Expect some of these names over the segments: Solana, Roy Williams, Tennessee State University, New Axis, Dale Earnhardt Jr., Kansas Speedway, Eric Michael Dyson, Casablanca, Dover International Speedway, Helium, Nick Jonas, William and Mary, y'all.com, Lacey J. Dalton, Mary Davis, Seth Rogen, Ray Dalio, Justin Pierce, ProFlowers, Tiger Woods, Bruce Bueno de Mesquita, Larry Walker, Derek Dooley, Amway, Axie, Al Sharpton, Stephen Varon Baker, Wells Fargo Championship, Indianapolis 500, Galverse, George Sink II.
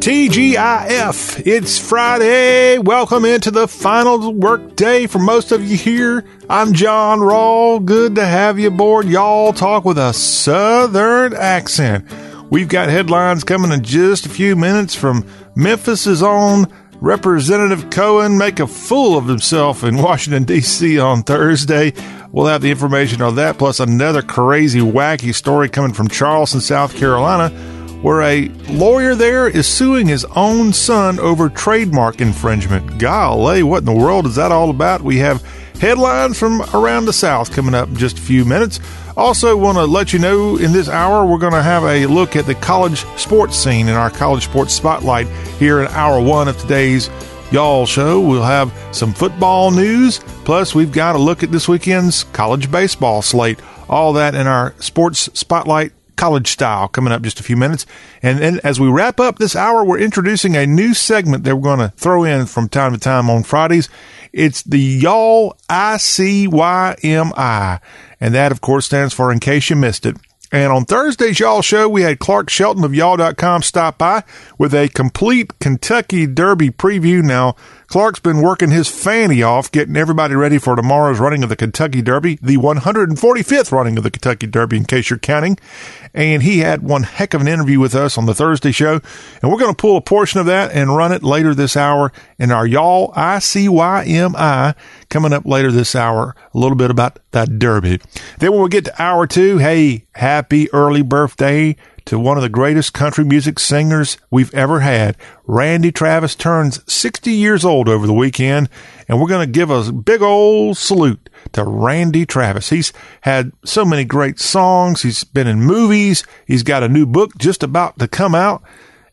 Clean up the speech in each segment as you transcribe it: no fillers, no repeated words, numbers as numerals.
TGIF, it's Friday. Welcome into the final work day for most of you here. I'm John Rawl. Good to have you aboard. Y'all Talk with a Southern accent. We've got headlines coming in just a few minutes from Memphis's own Representative Cohen make a fool of himself in Washington, D.C. on Thursday. We'll have the information on that, plus another crazy, wacky story coming from Charleston, South Carolina, where a lawyer there is suing his own son over trademark infringement. Golly, what in the world is that all about? We have headlines from around the South coming up in just a few minutes. Also want to let you know in this hour, we're going to have a look at the college sports scene in our college sports spotlight here in hour one of today's Y'all Show. We'll have some football news, plus we've got a look at this weekend's college baseball slate. All that in our sports spotlight college style coming up just a few minutes. And then as we wrap up this hour, we're introducing a new segment that we're going to throw in from time to time on Fridays. It's the Y'all ICYMI. And that, of course, stands for In Case You Missed It. And on Thursday's Y'all Show, we had Clark Shelton of y'all.com stop by with a complete Kentucky Derby preview. Now, Clark's been working his fanny off, getting everybody ready for tomorrow's running of the Kentucky Derby, the 145th running of the Kentucky Derby, in case you're counting. And he had one heck of an interview with us on the Thursday show. And we're going to pull a portion of that and run it later this hour in our Y'all ICYMI coming up later this hour. A little bit about that Derby. Then when we get to hour two, hey, happy early birthday to one of the greatest country music singers we've ever had. Randy Travis turns 60 years old over the weekend, and we're going to give a big old salute to Randy Travis. He's had so many great songs. He's been in movies. He's got a new book just about to come out,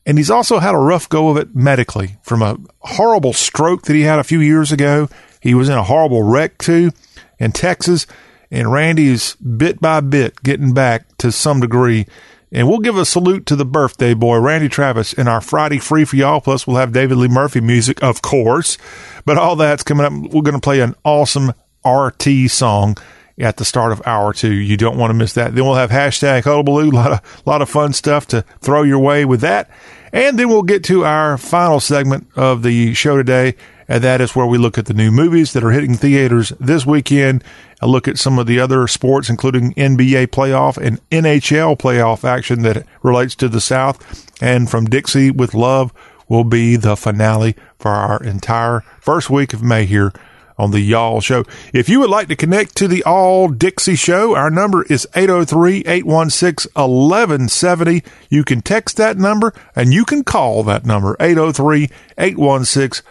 and he's also had a rough go of it medically from a horrible stroke that he had a few years ago. He was in a horrible wreck, too, in Texas, and Randy's bit by bit getting back to some degree. And we'll give a salute to the birthday boy, Randy Travis, in our Friday Free for Y'all. Plus, we'll have David Lee Murphy music, of course. But all that's coming up. We're going to play an awesome RT song at the start of hour two. You don't want to miss that. Then we'll have hashtag Hullabaloo, a lot of fun stuff to throw your way with that. And then we'll get to our final segment of the show today, and that is where we look at the new movies that are hitting theaters this weekend. I look at some of the other sports, including NBA playoff and NHL playoff action that relates to the South. And From Dixie with Love will be the finale for our entire first week of May here on the Y'all Show. If you would like to connect to the All Dixie Show, our number is 803-816-1170. You can text that number and you can call that number, 803-816-1170.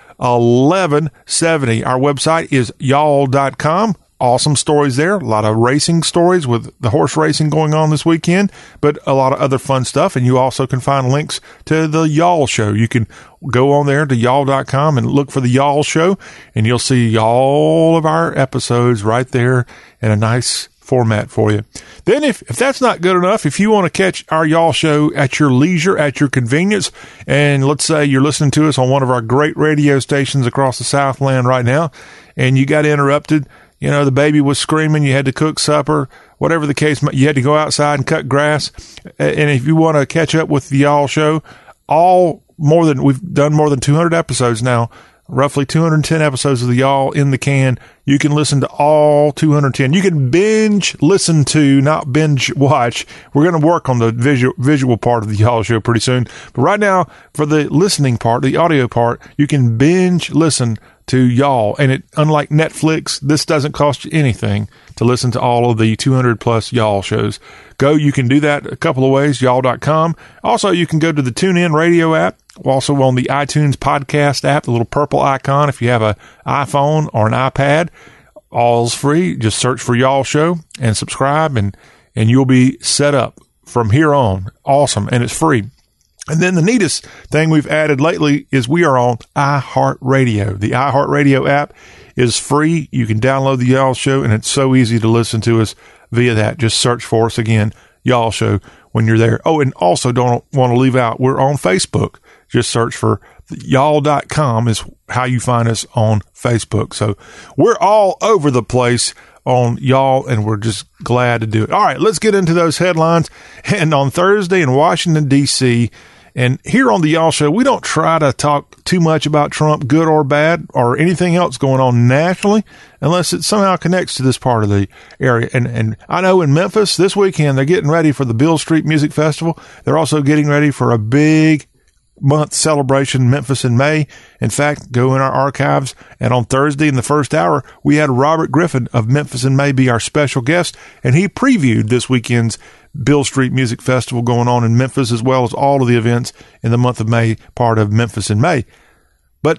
Our website is y'all.com. Awesome stories there. A lot of racing stories with the horse racing going on this weekend, but a lot of other fun stuff. And you also can find links to the Y'all Show. You can go on there to y'all.com and look for the Y'all Show, and you'll see all of our episodes right there in a nice format for you. Then if that's not good enough, if you want to catch our Y'all Show at your leisure, at your convenience, and let's say you're listening to us on one of our great radio stations across the Southland right now, and you got interrupted, you know, the baby was screaming, you had to cook supper, whatever the case, you had to go outside and cut grass. And if you want to catch up with the Y'all Show, we've done more than 200 episodes now, roughly 210 episodes of the Y'all in the can. You can listen to all 210. You can binge listen to, not binge watch. We're going to work on the visual part of the Y'all Show pretty soon. But right now, for the listening part, the audio part, you can binge listen to Y'all. And unlike Netflix, this doesn't cost you anything to listen to all of the 200 plus Y'all shows. You can do that a couple of ways, y'all.com. Also, you can go to the TuneIn Radio app, also on the iTunes podcast app, the little purple icon. If you have an iPhone or an iPad, all's free. Just search for Y'all Show and subscribe, and you'll be set up from here on. Awesome. And it's free. And then the neatest thing we've added lately is we are on iHeartRadio. The iHeartRadio app is free. You can download the Y'all Show, and it's so easy to listen to us via that. Just search for us again, Y'all Show, when you're there. Oh, and also don't want to leave out, we're on Facebook. Just search for y'all.com is how you find us on Facebook. So we're all over the place on Y'all, and we're just glad to do it. All right, let's get into those headlines. And on Thursday in Washington, D.C., And here on the Y'all Show, we don't try to talk too much about Trump, good or bad, or anything else going on nationally, unless it somehow connects to this part of the area. And I know in Memphis this weekend, they're getting ready for the Beale Street Music Festival. They're also getting ready for a big month celebration, Memphis in May. In fact, go in our archives, and on Thursday in the first hour, we had Robert Griffin of Memphis in May be our special guest, and he previewed this weekend's Beale Street Music Festival going on in Memphis, as well as all of the events in the month of May, part of Memphis in May. But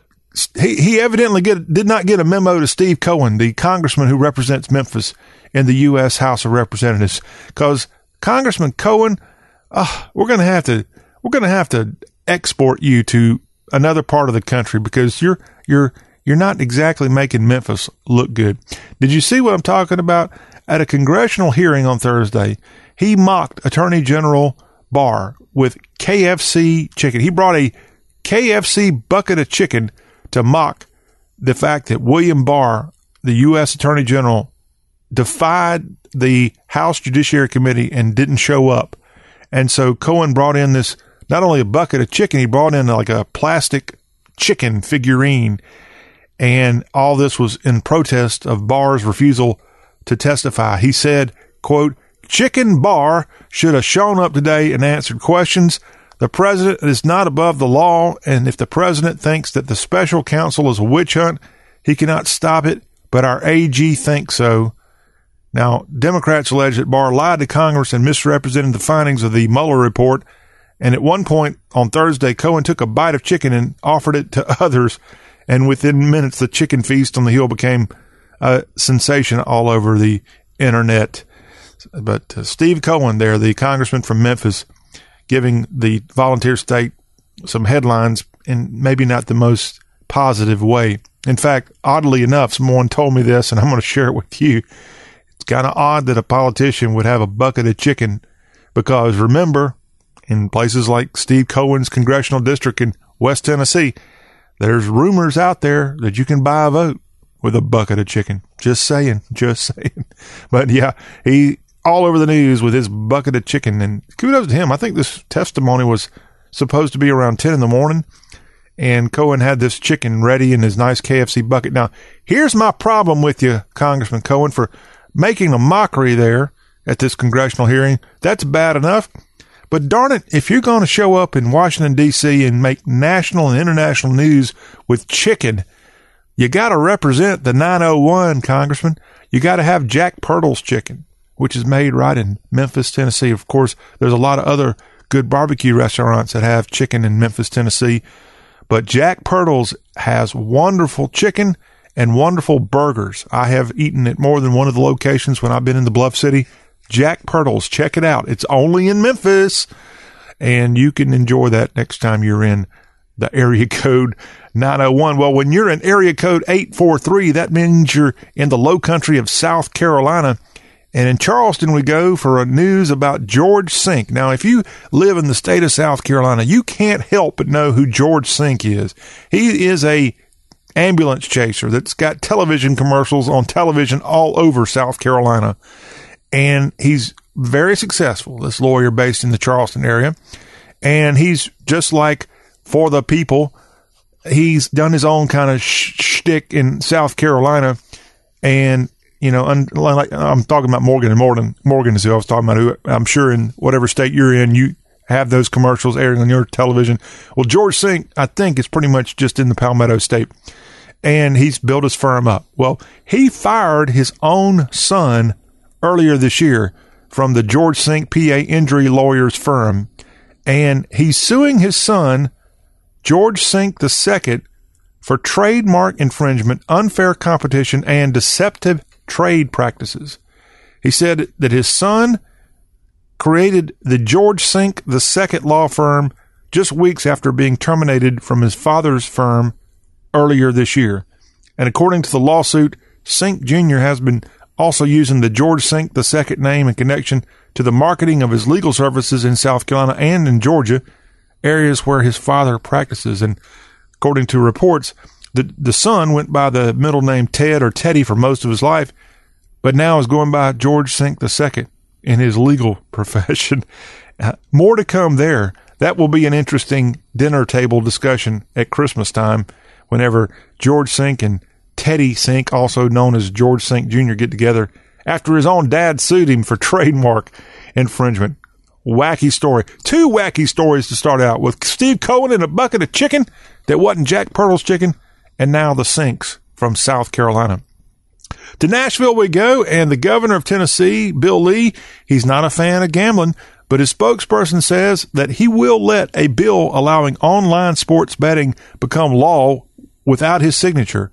he evidently did not get a memo to Steve Cohen, the congressman who represents Memphis in the U.S. House of Representatives, because Congressman Cohen, we're going to have to export you to another part of the country, because you're not exactly making Memphis look good. Did you see what I'm talking about? At a congressional hearing on Thursday, he mocked Attorney General Barr with KFC chicken. He brought a KFC bucket of chicken to mock the fact that William Barr, the U.S. Attorney General, defied the House Judiciary Committee and didn't show up. And so Cohen brought in this, not only a bucket of chicken, he brought in like a plastic chicken figurine. And all this was in protest of Barr's refusal to testify. He said, quote, "Chicken Barr should have shown up today and answered questions. The president is not above the law, and if the president thinks that the special counsel is a witch hunt, he cannot stop it, but our AG thinks so." Now, Democrats allege that Barr lied to Congress and misrepresented the findings of the Mueller report. And at one point on Thursday, Cohen took a bite of chicken and offered it to others. And within minutes, the chicken feast on the Hill became a sensation all over the internet. But Steve Cohen there, the congressman from Memphis, giving the volunteer state some headlines in maybe not the most positive way. In fact, oddly enough, someone told me this, and I'm going to share it with you. It's kind of odd that a politician would have a bucket of chicken, because remember, in places like Steve Cohen's congressional district in West Tennessee, there's rumors out there that you can buy a vote with a bucket of chicken. Just saying. But yeah, he all over the news with his bucket of chicken, and kudos to him. I think this testimony was supposed to be around 10 in the morning, and Cohen had this chicken ready in his nice KFC bucket. Now, here's my problem with you, Congressman Cohen, for making a mockery there at this congressional hearing. That's bad enough. But darn it, if you're going to show up in Washington, D.C. and make national and international news with chicken, you got to represent the 901, Congressman. You got to have Jack Pirtle's chicken, which is made right in Memphis, Tennessee. Of course, there's a lot of other good barbecue restaurants that have chicken in Memphis, Tennessee. But Jack Pirtle's has wonderful chicken and wonderful burgers. I have eaten at more than one of the locations when I've been in the Bluff City. Jack Pirtle's. Check it out. It's only in Memphis, and you can enjoy that next time you're in the area code 901. Well, when you're in area code 843, that means you're in the low country of South Carolina. And in Charleston, we go for news about George Sink. Now, if you live in the state of South Carolina, you can't help but know who George Sink is. He is a ambulance chaser that's got television commercials on television all over South Carolina. And he's very successful, this lawyer based in the Charleston area. And he's just like for the people. He's done his own kind of shtick in South Carolina. And, you know, I'm talking about Morgan is who I was talking about, who I'm sure in whatever state you're in, you have those commercials airing on your television. Well, George Sink, I think, is pretty much just in the Palmetto State. And he's built his firm up. Well, he fired his own son earlier this year from the George Sink PA injury lawyers firm, and he's suing his son, George Sink II, for trademark infringement, unfair competition, and deceptive trade practices. He said that his son created the George Sink II law firm just weeks after being terminated from his father's firm earlier this year. And according to the lawsuit, Sink Jr. has been also using the George Sink II name in connection to the marketing of his legal services in South Carolina and in Georgia, areas where his father practices. And according to reports, the son went by the middle name Ted or Teddy for most of his life, but now is going by George Sink II in his legal profession. More to come there. That will be an interesting dinner table discussion at Christmas time whenever George Sink and Teddy Sink, also known as George Sink Jr., get together after his own dad sued him for trademark infringement. Wacky story. Two wacky stories to start out with. Steve Cohen and a bucket of chicken that wasn't Jack Pirtle's chicken, and now the Sinks from South Carolina. To Nashville we go, and the governor of Tennessee, Bill Lee, he's not a fan of gambling, but his spokesperson says that he will let a bill allowing online sports betting become law without his signature.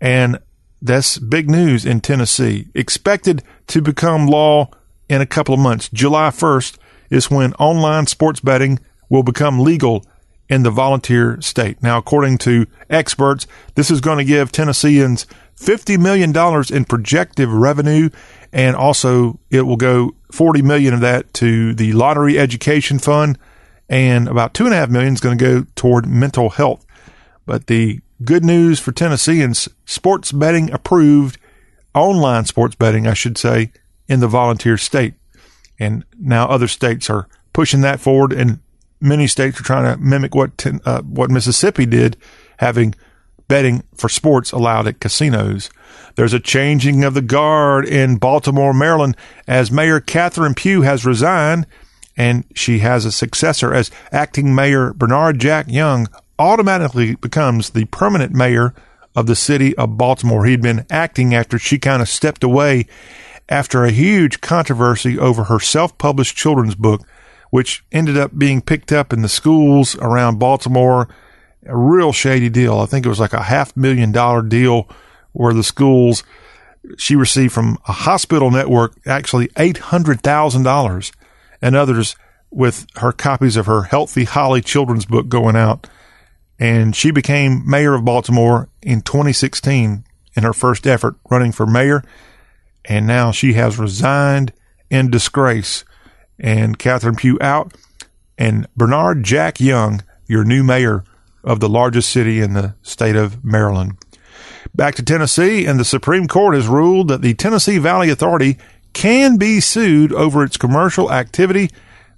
And that's big news in Tennessee. Expected to become law in a couple of months. July 1st is when online sports betting will become legal in the volunteer state. Now, according to experts, this is going to give Tennesseans $50 million in projected revenue, and also it will go $40 million of that to the lottery education fund, and about $2.5 million is going to go toward mental health. But the good news for Tennesseans, sports betting approved, online sports betting, I should say, in the volunteer state. And now other states are pushing that forward, and many states are trying to mimic what Mississippi did, having betting for sports allowed at casinos. There's a changing of the guard in Baltimore, Maryland, as Mayor Catherine Pugh has resigned, and she has a successor as acting mayor Bernard Jack Young automatically becomes the permanent mayor of the city of Baltimore. He'd been acting after she kind of stepped away after a huge controversy over her self-published children's book, which ended up being picked up in the schools around Baltimore. A real shady deal. I think it was like a $500,000 deal where the schools, she received from a hospital network, actually $800,000, and others with her copies of her Healthy Holly children's book going out. And she became mayor of Baltimore in 2016 in her first effort running for mayor. And now she has resigned in disgrace. And Catherine Pugh out, and Bernard Jack Young, your new mayor of the largest city in the state of Maryland. Back to Tennessee, and the Supreme Court has ruled that the Tennessee Valley Authority can be sued over its commercial activity.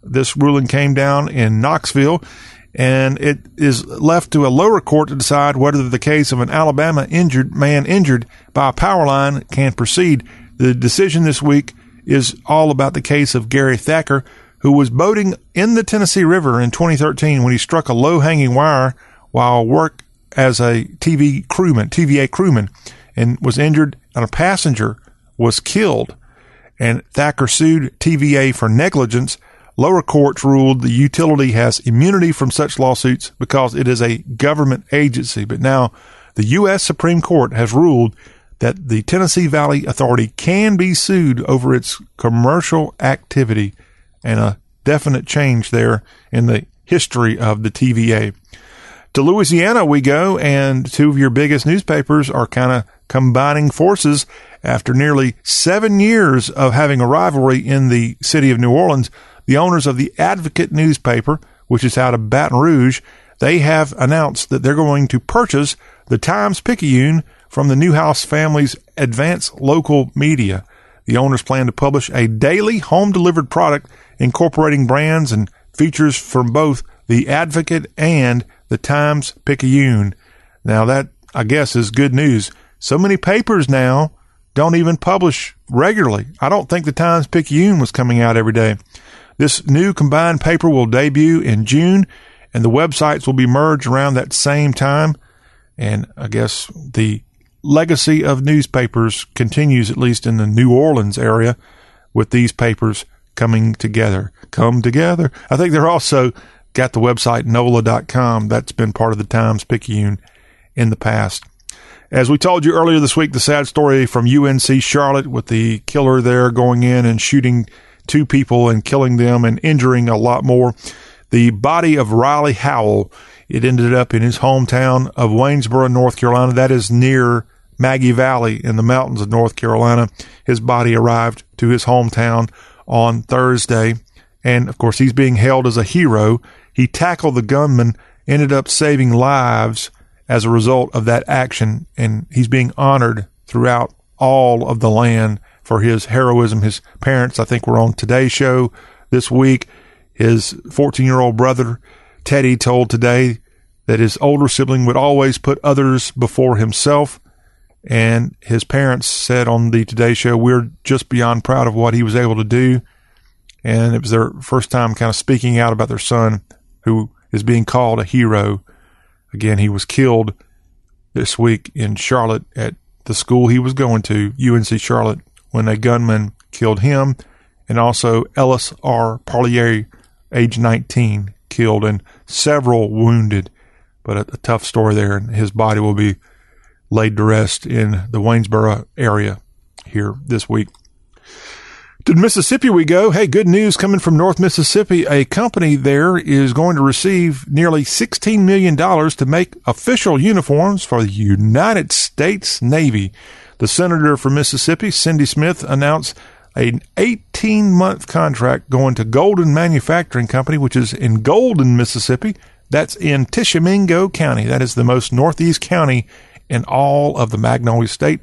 This ruling came down in Knoxville, and it is left to a lower court to decide whether the case of an Alabama man injured by a power line can proceed. The decision this week is all about the case of Gary Thacker, who was boating in the Tennessee River in 2013 when he struck a low-hanging wire while work as a TVA crewman, and was injured, and a passenger was killed. And Thacker sued TVA for negligence. Lower courts ruled the utility has immunity from such lawsuits because it is a government agency. But now the U.S. Supreme Court has ruled that the Tennessee Valley Authority can be sued over its commercial activity, and a definite change there in the history of the TVA. To Louisiana we go, and two of your biggest newspapers are kind of combining forces after nearly 7 years of having a rivalry in the city of New Orleans. The owners of the Advocate newspaper, which is out of Baton Rouge, they have announced that they're going to purchase the Times-Picayune from the Newhouse family's Advance Local Media. The owners plan to publish a daily home-delivered product incorporating brands and features from both the Advocate and the Times-Picayune. Now that, I guess, is good news. So many papers now don't even publish regularly. I don't think the Times-Picayune was coming out every day. This new combined paper will debut in June, and the websites will be merged around that same time. And I guess the legacy of newspapers continues, at least in the New Orleans area, with these papers coming together. Come together. I think they're also got the website NOLA.com. That's been part of the Times-Picayune in the past. As we told you earlier this week, the sad story from UNC Charlotte with the killer there going in and shooting two people and killing them and injuring a lot more. The body of Riley Howell, it ended up in his hometown of Waynesboro, North Carolina. That is near Maggie Valley in the mountains of North Carolina. His body arrived to his hometown on Thursday. And, of course, he's being hailed as a hero. He tackled the gunman, ended up saving lives as a result of that action. And he's being honored throughout all of the land for his heroism. His parents, I think, were on Today Show this week. His 14-year-old brother, Teddy, told Today that his older sibling would always put others before himself. And his parents said on the Today Show, we're just beyond proud of what he was able to do. And it was their first time kind of speaking out about their son, who is being called a hero. Again, he was killed this week in Charlotte at the school he was going to, UNC Charlotte, when a gunman killed him, and also Ellis R. Parlier, age 19, killed, and several wounded. But a tough story there, and his body will be laid to rest in the Waynesboro area here this week. To Mississippi we go. Hey, good news coming from North Mississippi. A company there is going to receive nearly $16 million to make official uniforms for the United States Navy. The senator from Mississippi, Cindy Smith, announced an 18-month contract going to Golden Manufacturing Company, which is in Golden, Mississippi. That's in Tishomingo County. That is the most northeast county in all of the Magnolia State.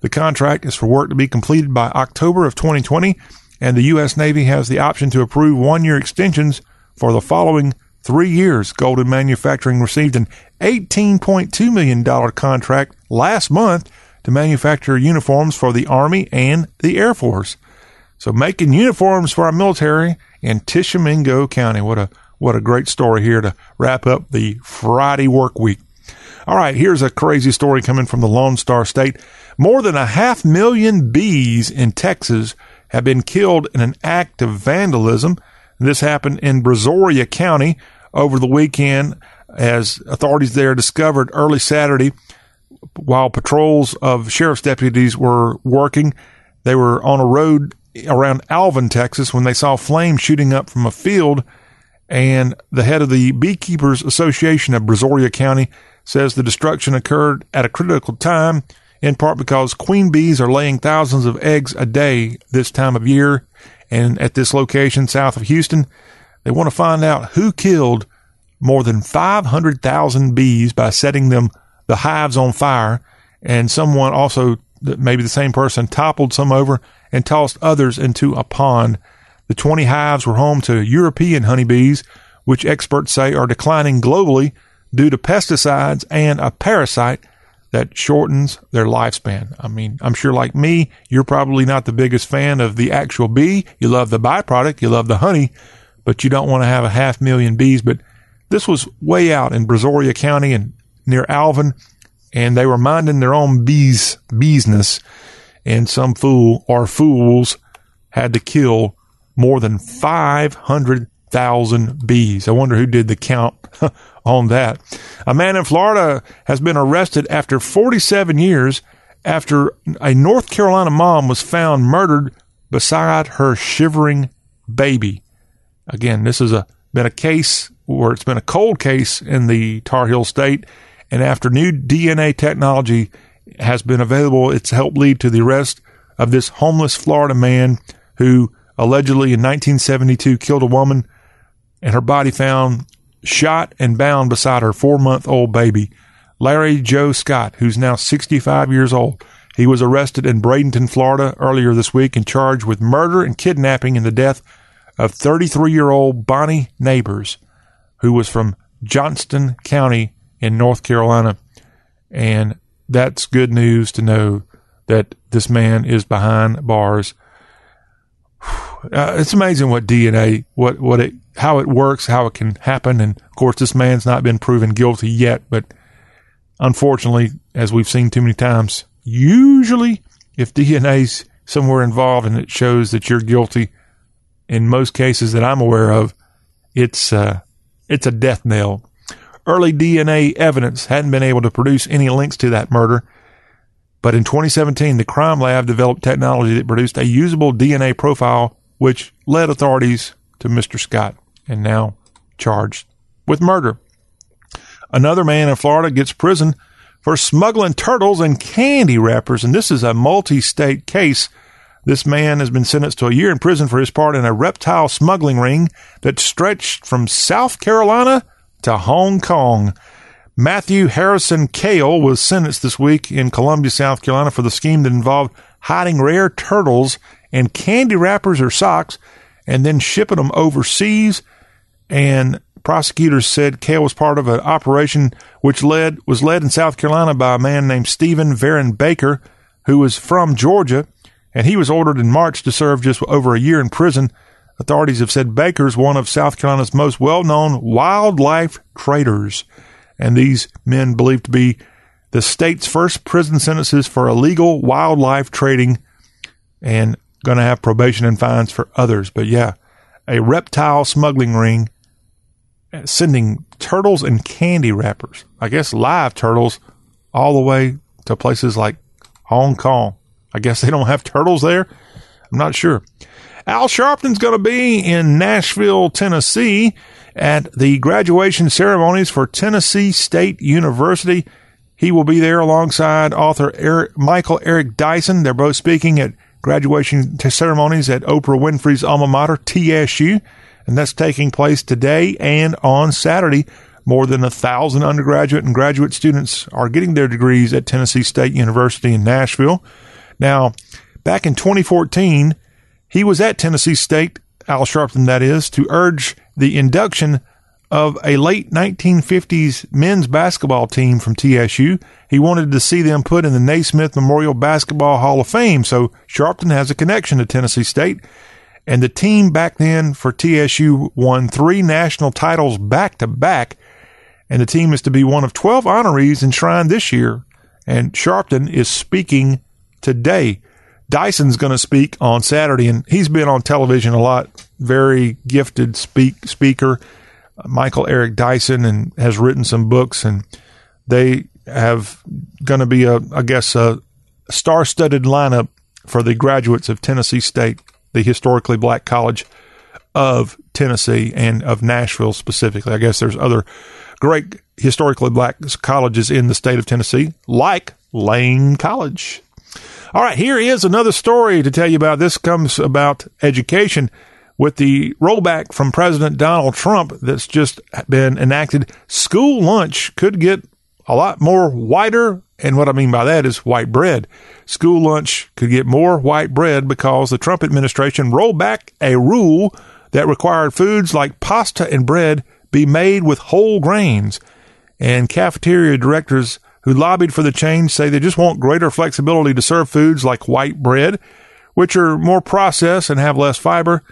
The contract is for work to be completed by October of 2020, and the U.S. Navy has the option to approve one-year extensions for the following 3 years. Golden Manufacturing received an $18.2 million contract last month to manufacture uniforms for the Army and the Air Force. So making uniforms for our military in Tishomingo County. What a great story here to wrap up the Friday work week. All right, here's a crazy story coming from the Lone Star State. More than 500,000 bees in Texas have been killed in an act of vandalism. This happened in Brazoria County over the weekend as authorities there discovered early Saturday while patrols of sheriff's deputies were working. They were on a road around Alvin, Texas, when they saw flames shooting up from a field, and the head of the Beekeepers Association of Brazoria County says the destruction occurred at a critical time, in part because queen bees are laying thousands of eggs a day this time of year. And at this location south of Houston, they want to find out who killed more than 500,000 bees by setting them, the hives, on fire. And someone also, maybe the same person, toppled some over and tossed others into a pond. The 20 hives were home to European honeybees, which experts say are declining globally due to pesticides and a parasite that shortens their lifespan. I mean, I'm sure like me, you're probably not the biggest fan of the actual bee. You love the byproduct, you love the honey, but you don't want to have 500,000 bees. But this was way out in Brazoria County and near Alvin, and they were minding their own business, and some fool or fools had to kill more than 500,000 bees. I wonder who did the count on that. A man in Florida has been arrested after 47 years after a North Carolina mom was found murdered beside her shivering baby. Again, this has been a case where it's been a cold case in the Tar Heel State, and after new DNA technology has been available, it's helped lead to the arrest of this homeless Florida man who allegedly in 1972 killed a woman and her body found shot and bound beside her 4-month-old baby. Larry Joe Scott, who's now 65 years old, he was arrested in Bradenton, Florida earlier this week and charged with murder and kidnapping in the death of 33-year-old Bonnie Neighbors, who was from Johnston County in North Carolina. And that's good news to know that this man is behind bars. It's amazing what DNA, how it works, how it can happen. And of course, this man's not been proven guilty yet, but unfortunately, as we've seen too many times, usually if DNA's somewhere involved and it shows that you're guilty, in most cases that I'm aware of, it's a death knell. Early DNA evidence hadn't been able to produce any links to that murder. But in 2017, the crime lab developed technology that produced a usable DNA profile, which led authorities to Mr. Scott, and now charged with murder. Another man in Florida gets prison for smuggling turtles and candy wrappers, and this is a multi-state case. This man has been sentenced to a year in prison for his part in a reptile smuggling ring that stretched from South Carolina to Hong Kong. Matthew Harrison Cale was sentenced this week in Columbia, South Carolina, for the scheme that involved hiding rare turtles and candy wrappers or socks and then shipping them overseas. and prosecutors said Cale was part of an operation which was led in South Carolina by a man named Stephen Varon Baker, who was from Georgia, and he was ordered in March to serve just over a year in prison. Authorities have said Baker's one of South Carolina's most well-known wildlife traders, and these men believed to be the state's first prison sentences for illegal wildlife trading, and going to have probation and fines for others. But yeah, a reptile smuggling ring sending turtles and candy wrappers, I guess live turtles, all the way to places like Hong Kong. I guess they don't have turtles there. I'm not sure. Al Sharpton's going to be in Nashville, Tennessee at the graduation ceremonies for Tennessee State University. He will be there alongside author Michael Eric Dyson. They're both speaking at graduation ceremonies at Oprah Winfrey's alma mater, TSU, and that's taking place today and on Saturday. More than 1,000 undergraduate and graduate students are getting their degrees at Tennessee State University in Nashville. Now, back in 2014, he was at Tennessee State, Al Sharpton that is, to urge the induction of a late 1950s men's basketball team from TSU. He wanted to see them put in the Naismith Memorial Basketball Hall of Fame, so Sharpton has a connection to Tennessee State. And the team back then for TSU won 3 national titles back-to-back, and the team is to be one of 12 honorees enshrined this year, and Sharpton is speaking today. Dyson's going to speak on Saturday, and he's been on television a lot. Very gifted speaker, Michael Eric Dyson, and has written some books, and they have going to be, a star-studded lineup for the graduates of Tennessee State, the historically black college of Tennessee and of Nashville specifically. I guess there's other great historically black colleges in the state of Tennessee, like Lane College. All right, here is another story to tell you about. This comes about education with the rollback from President Donald Trump that's just been enacted. School lunch could get a lot more whiter, and what I mean by that is white bread. School lunch could get more white bread because the Trump administration rolled back a rule that required foods like pasta and bread be made with whole grains. And cafeteria directors who lobbied for the change say they just want greater flexibility to serve foods like white bread, which are more processed and have less fiber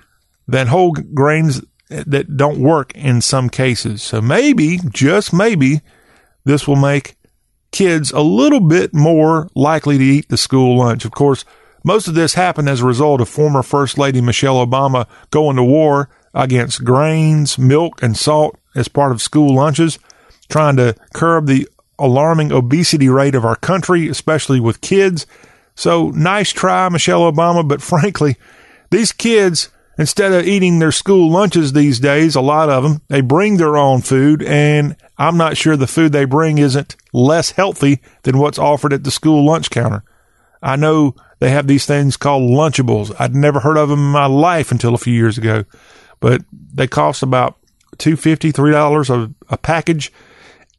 than whole grains that don't work in some cases. So maybe, just maybe, this will make kids a little bit more likely to eat the school lunch. Of course, most of this happened as a result of former First Lady Michelle Obama going to war against grains, milk, and salt as part of school lunches, trying to curb the alarming obesity rate of our country, especially with kids. So nice try, Michelle Obama, but frankly, these kids, instead of eating their school lunches these days, a lot of them, they bring their own food, and I'm not sure the food they bring isn't less healthy than what's offered at the school lunch counter. I know they have these things called Lunchables. I'd never heard of them in my life until a few years ago, but they cost about $2.50, $3 a package.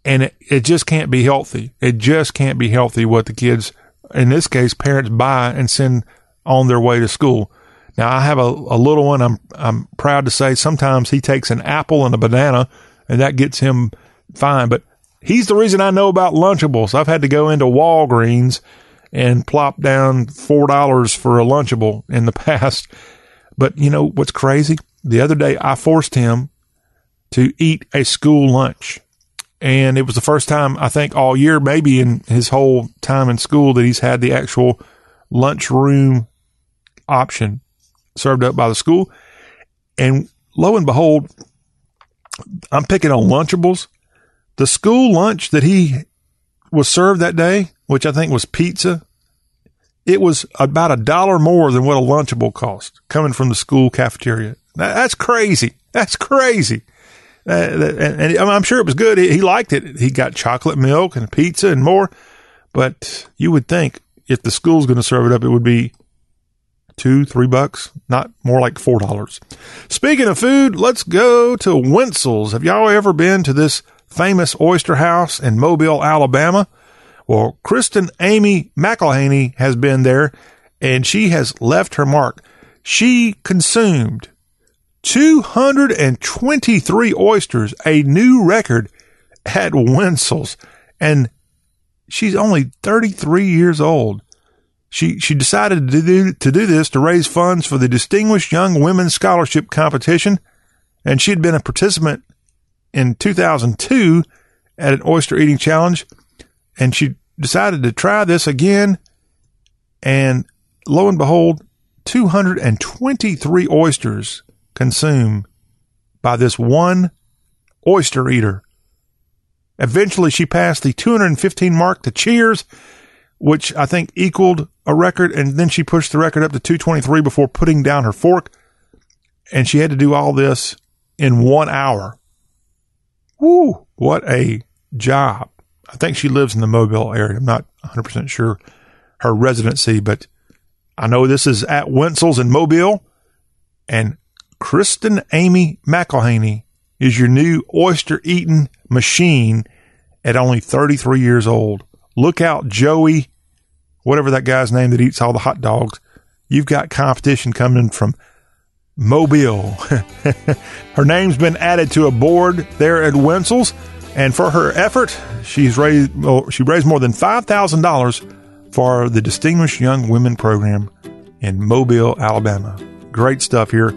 And it just can't be healthy. It just can't be healthy what the kids, in this case, parents buy and send on their way to school. Now, I have a little one. I'm proud to say sometimes he takes an apple and a banana, and that gets him fine. But he's the reason I know about Lunchables. I've had to go into Walgreens and plop down $4 for a Lunchable in the past. But you know what's crazy? The other day, I forced him to eat a school lunch. And it was the first time, I think, all year, maybe in his whole time in school, that he's had the actual lunchroom option served up by the school. And lo and behold, I'm picking on Lunchables. The school lunch that he was served that day, which I think was pizza, it was about $1 more than what a Lunchable cost coming from the school cafeteria. That's crazy. That's crazy. And I'm sure it was good. He liked it. He got chocolate milk and pizza and more. But you would think if the school's going to serve it up, it would be $2-$3, not more like $4. Speaking of food, let's go to Wintzell's. Have y'all ever been to this famous oyster house in Mobile, Alabama? Well, Kristin Amy McElhaney has been there, and she has left her mark. She consumed 223 oysters, a new record at Wintzell's. And she's only 33 years old. She decided to do this to raise funds for the Distinguished Young Women's Scholarship Competition, and she had been a participant in 2002 at an oyster eating challenge, and she decided to try this again, and lo and behold, 223 oysters consumed by this one oyster eater. Eventually, she passed the 215 mark to Cheers, which I think equaled a record, and then she pushed the record up to 223 before putting down her fork, and she had to do all this in 1 hour. Woo! What a job. I think she lives in the Mobile area. I'm not 100% sure her residency, but I know this is at Wintzell's in Mobile, and Kristin Amy McElhaney is your new oyster-eating machine at only 33 years old. Look out, Joey, whatever that guy's name that eats all the hot dogs. You've got competition coming from Mobile. Her name's been added to a board there at Wintzell's, and for her effort, she raised more than $5,000 for the Distinguished Young Women program in Mobile, Alabama. Great stuff here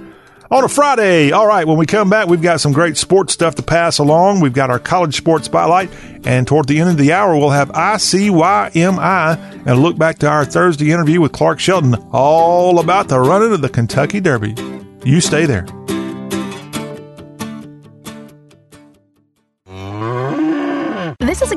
on a Friday. All right, when we come back, we've got some great sports stuff to pass along. We've got our college sports spotlight, and toward the end of the hour, we'll have ICYMI and a look back to our Thursday interview with Clark Shelton, all about the running of the Kentucky Derby. You stay there. This is a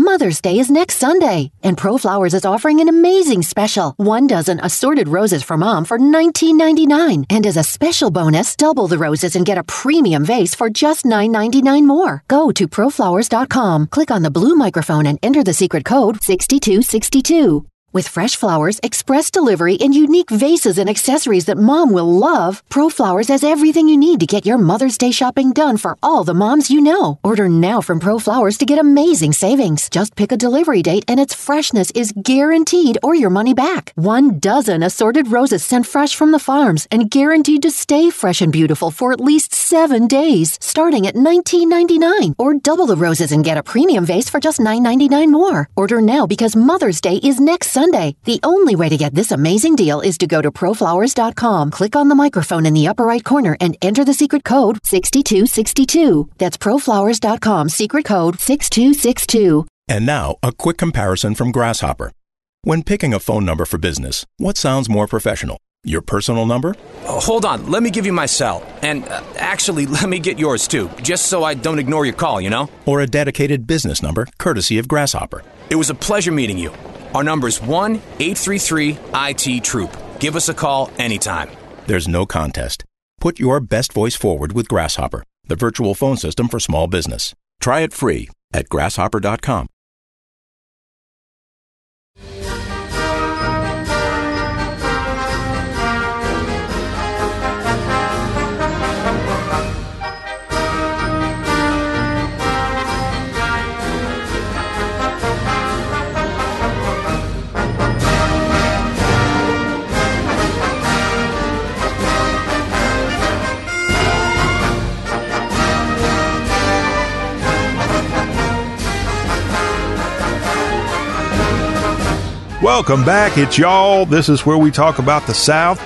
Mother's Day is next Sunday, and ProFlowers is offering an amazing special. 1 dozen assorted roses for mom for $19.99. And as a special bonus, double the roses and get a premium vase for just $9.99 more. Go to ProFlowers.com, click on the blue microphone, and enter the secret code 6262. With fresh flowers, express delivery, and unique vases and accessories that mom will love, ProFlowers has everything you need to get your Mother's Day shopping done for all the moms you know. Order now from ProFlowers to get amazing savings. Just pick a delivery date and its freshness is guaranteed or your money back. 1 dozen assorted roses sent fresh from the farms and guaranteed to stay fresh and beautiful for at least 7 days, starting at $19.99. Or double the roses and get a premium vase for just $9.99 more. Order now because Mother's Day is next Sunday. The only way to get this amazing deal is to go to proflowers.com, click on the microphone in the upper right corner, and enter the secret code 6262. That's proflowers.com, secret code 6262. And now, a quick comparison from Grasshopper. When picking a phone number for business, what sounds more professional? Your personal number? Oh, hold on, let me give you my cell. And actually, let me get yours too, just so I don't ignore your call, you know? Or a dedicated business number, courtesy of Grasshopper. It was a pleasure meeting you. Our number is 1-833-IT-TROOP. Give us a call anytime. There's no contest. Put your best voice forward with Grasshopper, the virtual phone system for small business. Try it free at grasshopper.com. Welcome back. It's Y'all. This is where we talk about the South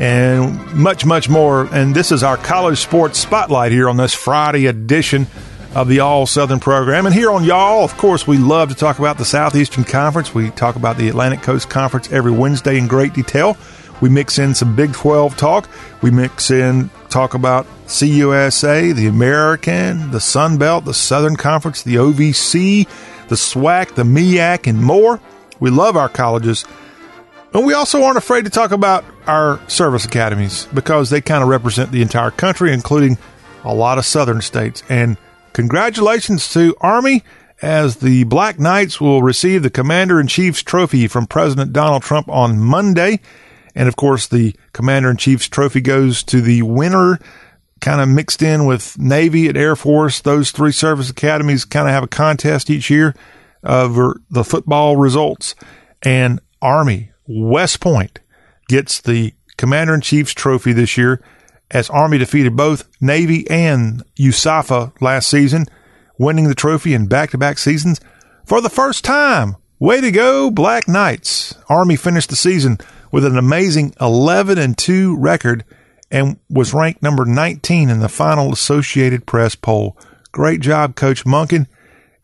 and much, much more. And this is our college sports spotlight here on this Friday edition of the All Southern program. And here on Y'all, of course, we love to talk about the Southeastern Conference. We talk about the Atlantic Coast Conference every Wednesday in great detail. We mix in some Big 12 talk. We mix in talk about CUSA, the American, the Sun Belt, the Southern Conference, the OVC, the SWAC, the MEAC, and more. We love our colleges, and we also aren't afraid to talk about our service academies because they kind of represent the entire country, including a lot of southern states. And congratulations to Army, as the Black Knights will receive the Commander-in-Chief's Trophy from President Donald Trump on Monday. And, of course, the Commander-in-Chief's Trophy goes to the winner, kind of mixed in with Navy and Air Force. Those three service academies kind of have a contest each year over the football results. And Army, West Point, gets the Commander-in-Chief's Trophy this year, as Army defeated both Navy and USAFA last season, winning the trophy in back-to-back seasons for the first time. Way to go, Black Knights. Army finished the season with an amazing 11-2 record and was ranked number 19 in the final Associated Press poll. Great job, Coach Monken.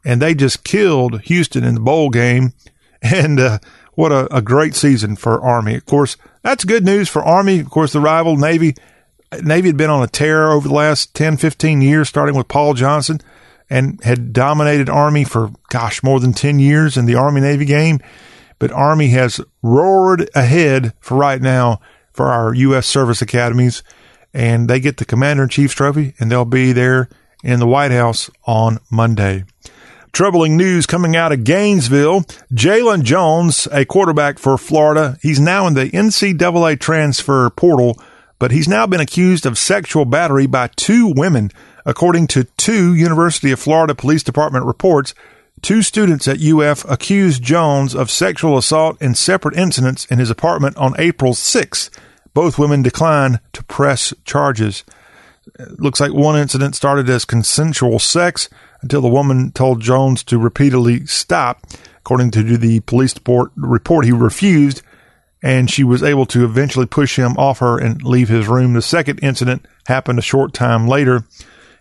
And they just killed Houston in the bowl game. And what a great season for Army. Of course, that's good news for Army. Of course, the rival, Navy had been on a tear over the last 10, 15 years, starting with Paul Johnson, and had dominated Army for, more than 10 years in the Army-Navy game. But Army has roared ahead for right now for our U.S. service academies, and they get the Commander-in-Chief's Trophy, and they'll be there in the White House on Monday. Troubling news coming out of Gainesville. Jalen Jones, a quarterback for Florida, he's now in the NCAA transfer portal, but he's now been accused of sexual battery by two women. According to two University of Florida Police Department reports, two students at UF accused Jones of sexual assault in separate incidents in his apartment on April 6th. Both women declined to press charges. It looks like one incident started as consensual sex until the woman told Jones to repeatedly stop. According to the police report, he refused, and she was able to eventually push him off her and leave his room. The second incident happened a short time later.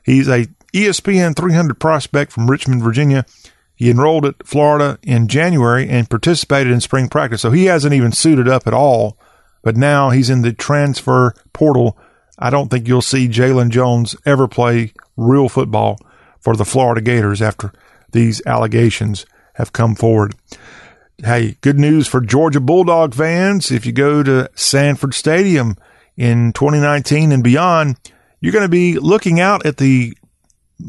He's a ESPN 300 prospect from Richmond, Virginia. He enrolled at Florida in January and participated in spring practice. So he hasn't even suited up at all, but now he's in the transfer portal. I don't think you'll see Jalen Jones ever play real football for the Florida Gators after these allegations have come forward. Hey, good news for Georgia Bulldog fans. If you go to Sanford Stadium in 2019 and beyond, you're going to be looking out at the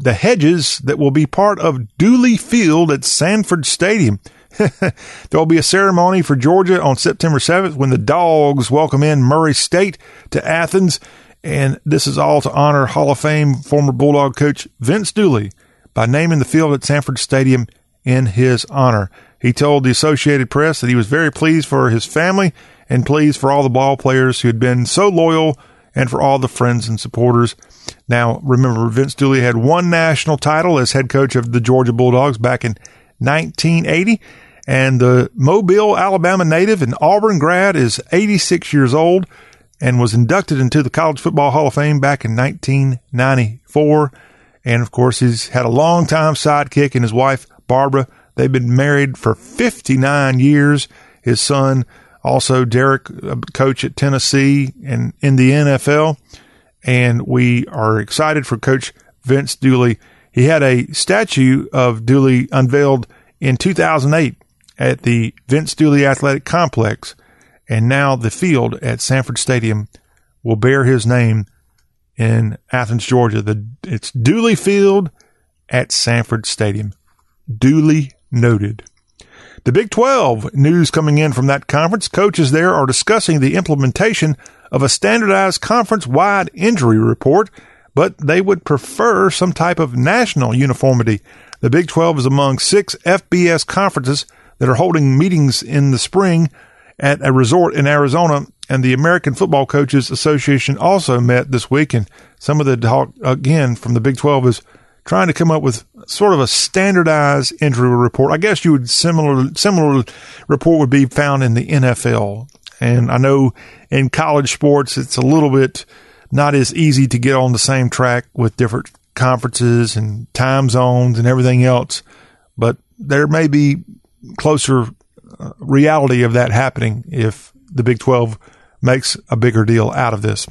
hedges that will be part of Dooley Field at Sanford Stadium. There will be a ceremony for Georgia on September 7th when the Dogs welcome in Murray State to Athens. And this is all to honor Hall of Fame former Bulldog coach Vince Dooley by naming the field at Sanford Stadium in his honor. He told the Associated Press that he was very pleased for his family and pleased for all the ball players who had been so loyal, and for all the friends and supporters. Now, remember, Vince Dooley had one national title as head coach of the Georgia Bulldogs back in 1980. And the Mobile, Alabama native and Auburn grad is 86 years old and was inducted into the College Football Hall of Fame back in 1994. And, of course, he's had a long-time sidekick and his wife, Barbara. They've been married for 59 years. His son, also, Derek, a coach at Tennessee and in the NFL, and we are excited for Coach Vince Dooley. He had a statue of Dooley unveiled in 2008 at the Vince Dooley Athletic Complex, and now the field at Sanford Stadium will bear his name in Athens, Georgia. It's Dooley Field at Sanford Stadium. Dooley noted. The Big 12 news coming in from that conference. Coaches there are discussing the implementation of a standardized conference-wide injury report, but they would prefer some type of national uniformity. The Big 12 is among six FBS conferences that are holding meetings in the spring at a resort in Arizona, and the American Football Coaches Association also met this week. And some of the talk, again, from the Big 12 is trying to come up with sort of a standardized injury report. I guess you would similar report would be found in the NFL. And I know in college sports, it's a little bit not as easy to get on the same track with different conferences and time zones and everything else. But there may be closer reality of that happening if the Big 12 makes a bigger deal out of this.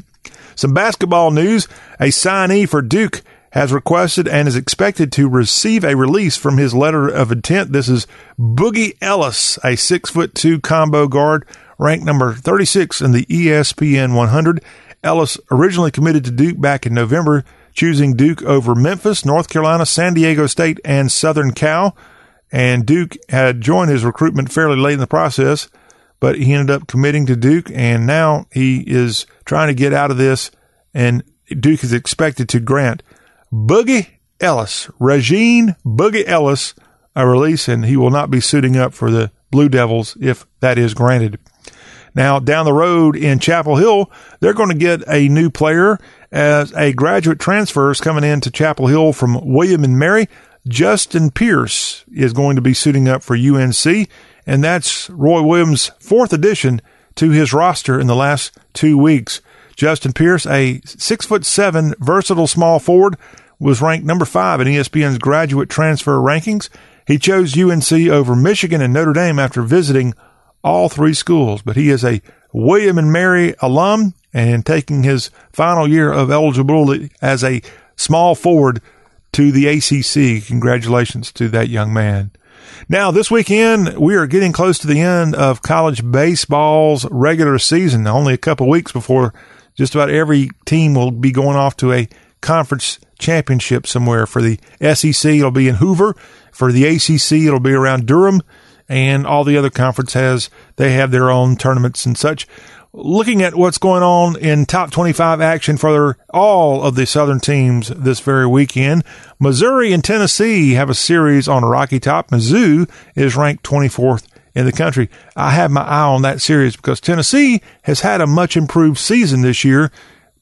Some basketball news. A signee for Duke has requested and is expected to receive a release from his letter of intent. This is Boogie Ellis, a 6'2" combo guard, ranked number 36 in the ESPN 100. Ellis originally committed to Duke back in November choosing Duke over Memphis, North Carolina, San Diego State, and Southern Cal. And Duke had joined his recruitment fairly late in the process, but he ended up committing to Duke, and now he is trying to get out of this, and Duke is expected to grant Boogie Ellis, Regine Boogie Ellis, a release, and he will not be suiting up for the Blue Devils if that is granted. Now, down the road in Chapel Hill, they're going to get a new player as a graduate transfer is coming into Chapel Hill from William and Mary. Justin Pierce is going to be suiting up for UNC, and that's Roy Williams' fourth addition to his roster in the last 2 weeks. Justin Pierce, a 6'7" versatile small forward, was ranked number 5 in ESPN's graduate transfer rankings. He chose UNC over Michigan and Notre Dame after visiting all three schools, but he is a William and Mary alum and taking his final year of eligibility as a small forward to the ACC. Congratulations to that young man. Now, this weekend, we are getting close to the end of college baseball's regular season. Only a couple weeks before just about every team will be going off to a conference championship somewhere. For the SEC, it'll be in Hoover. For the ACC, it'll be around Durham. And all the other conference they have their own tournaments and such. Looking at what's going on in top 25 action for all of the Southern teams this very weekend, Missouri and Tennessee have a series on Rocky Top. Mizzou is ranked 24th in the country. I have my eye on that series because Tennessee has had a much improved season this year,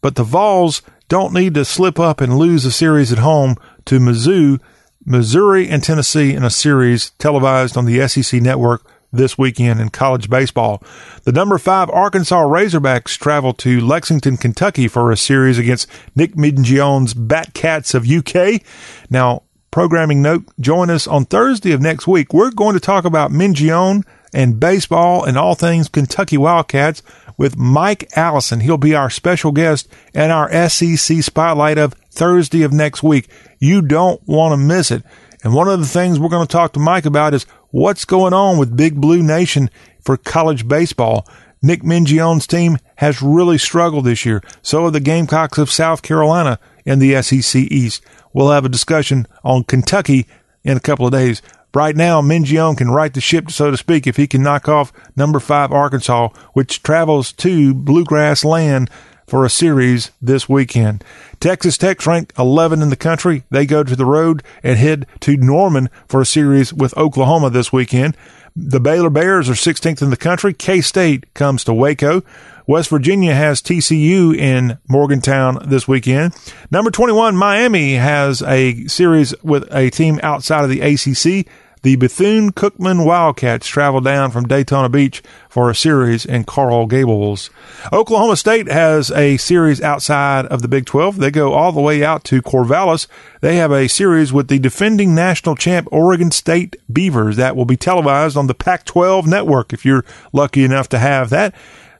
but the Vols don't need to slip up and lose a series at home to Mizzou. Missouri and Tennessee in a series televised on the SEC Network this weekend in college baseball. The number 5 Arkansas Razorbacks travel to Lexington, Kentucky for a series against Nick Mingione's Batcats of UK. Now, programming note, join us on Thursday of next week. We're going to talk about Mingione and baseball and all things Kentucky Wildcats with Mike Allison. He'll be our special guest and our SEC Spotlight of Thursday of next week. You don't want to miss it. And one of the things we're going to talk to Mike about is what's going on with Big Blue Nation for college baseball. Nick Mingione's team has really struggled this year. So have the Gamecocks of South Carolina in the SEC East. We'll have a discussion on Kentucky in a couple of days. Right now, Mingione can right the ship, so to speak, if he can knock off number 5 Arkansas, which travels to Bluegrass Land for a series this weekend. Texas Tech's ranked 11 in the country. They go to the road and head to Norman for a series with Oklahoma this weekend. The Baylor Bears are 16th in the country. K-State comes to Waco. West Virginia has TCU in Morgantown this weekend. Number 21, Miami, has a series with a team outside of the ACC. The Bethune-Cookman Wildcats travel down from Daytona Beach for a series in Coral Gables. Oklahoma State has a series outside of the Big 12. They go all the way out to Corvallis. They have a series with the defending national champ Oregon State Beavers. That will be televised on the Pac-12 network if you're lucky enough to have that.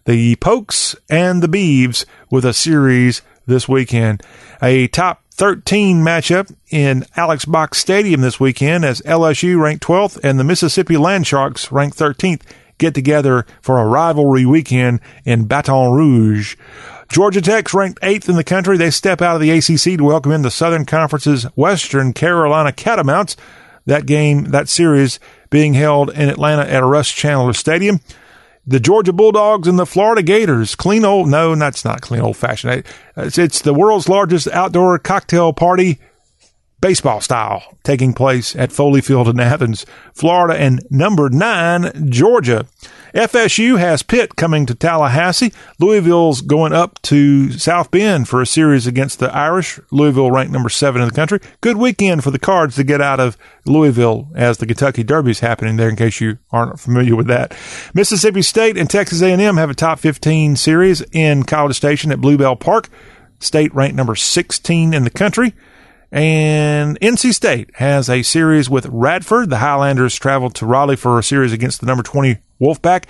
The Pokes and the Beavs with a series this weekend. A top 13 matchup in Alex Box Stadium this weekend as LSU ranked 12th and the Mississippi Landsharks ranked 13th get together for a rivalry weekend in Baton Rouge. Georgia Tech's ranked 8th in the country. They step out of the ACC to welcome in the Southern Conference's Western Carolina Catamounts. That series being held in Atlanta at Russ Chandler Stadium. The Georgia Bulldogs and the Florida Gators. That's not clean old fashioned. It's the world's largest outdoor cocktail party, baseball style, taking place at Foley Field in Athens, Florida, and number 9, Georgia. FSU has Pitt coming to Tallahassee. Louisville's going up to South Bend for a series against the Irish. Louisville ranked number 7 in the country. Good weekend for the Cards to get out of Louisville as the Kentucky Derby is happening there in case you aren't familiar with that. Mississippi State and Texas A&M have a top 15 series in College Station at Blue Bell Park. State ranked number 16 in the country. And NC State has a series with Radford. The Highlanders travel to Raleigh for a series against the number 20 Wolfpack.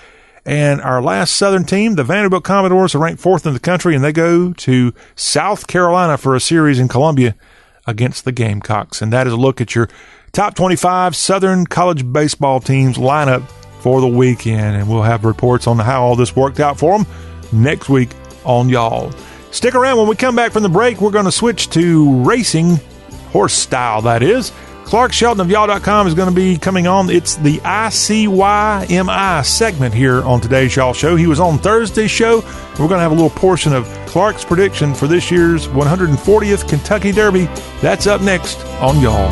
And our last Southern team, the Vanderbilt Commodores, are ranked 4th in the country, and they go to South Carolina for a series in Columbia against the Gamecocks. And that is a look at your top 25 Southern college baseball teams lineup for the weekend. And we'll have reports on how all this worked out for them next week on Y'all. Stick around. When we come back from the break, we're going to switch to racing, horse style, that is. Clark Shelton of y'all.com is going to be coming on. It's the ICYMI segment here on today's Y'all Show. He was on Thursday's show. And we're going to have a little portion of Clark's prediction for this year's 140th Kentucky Derby. That's up next on Y'all.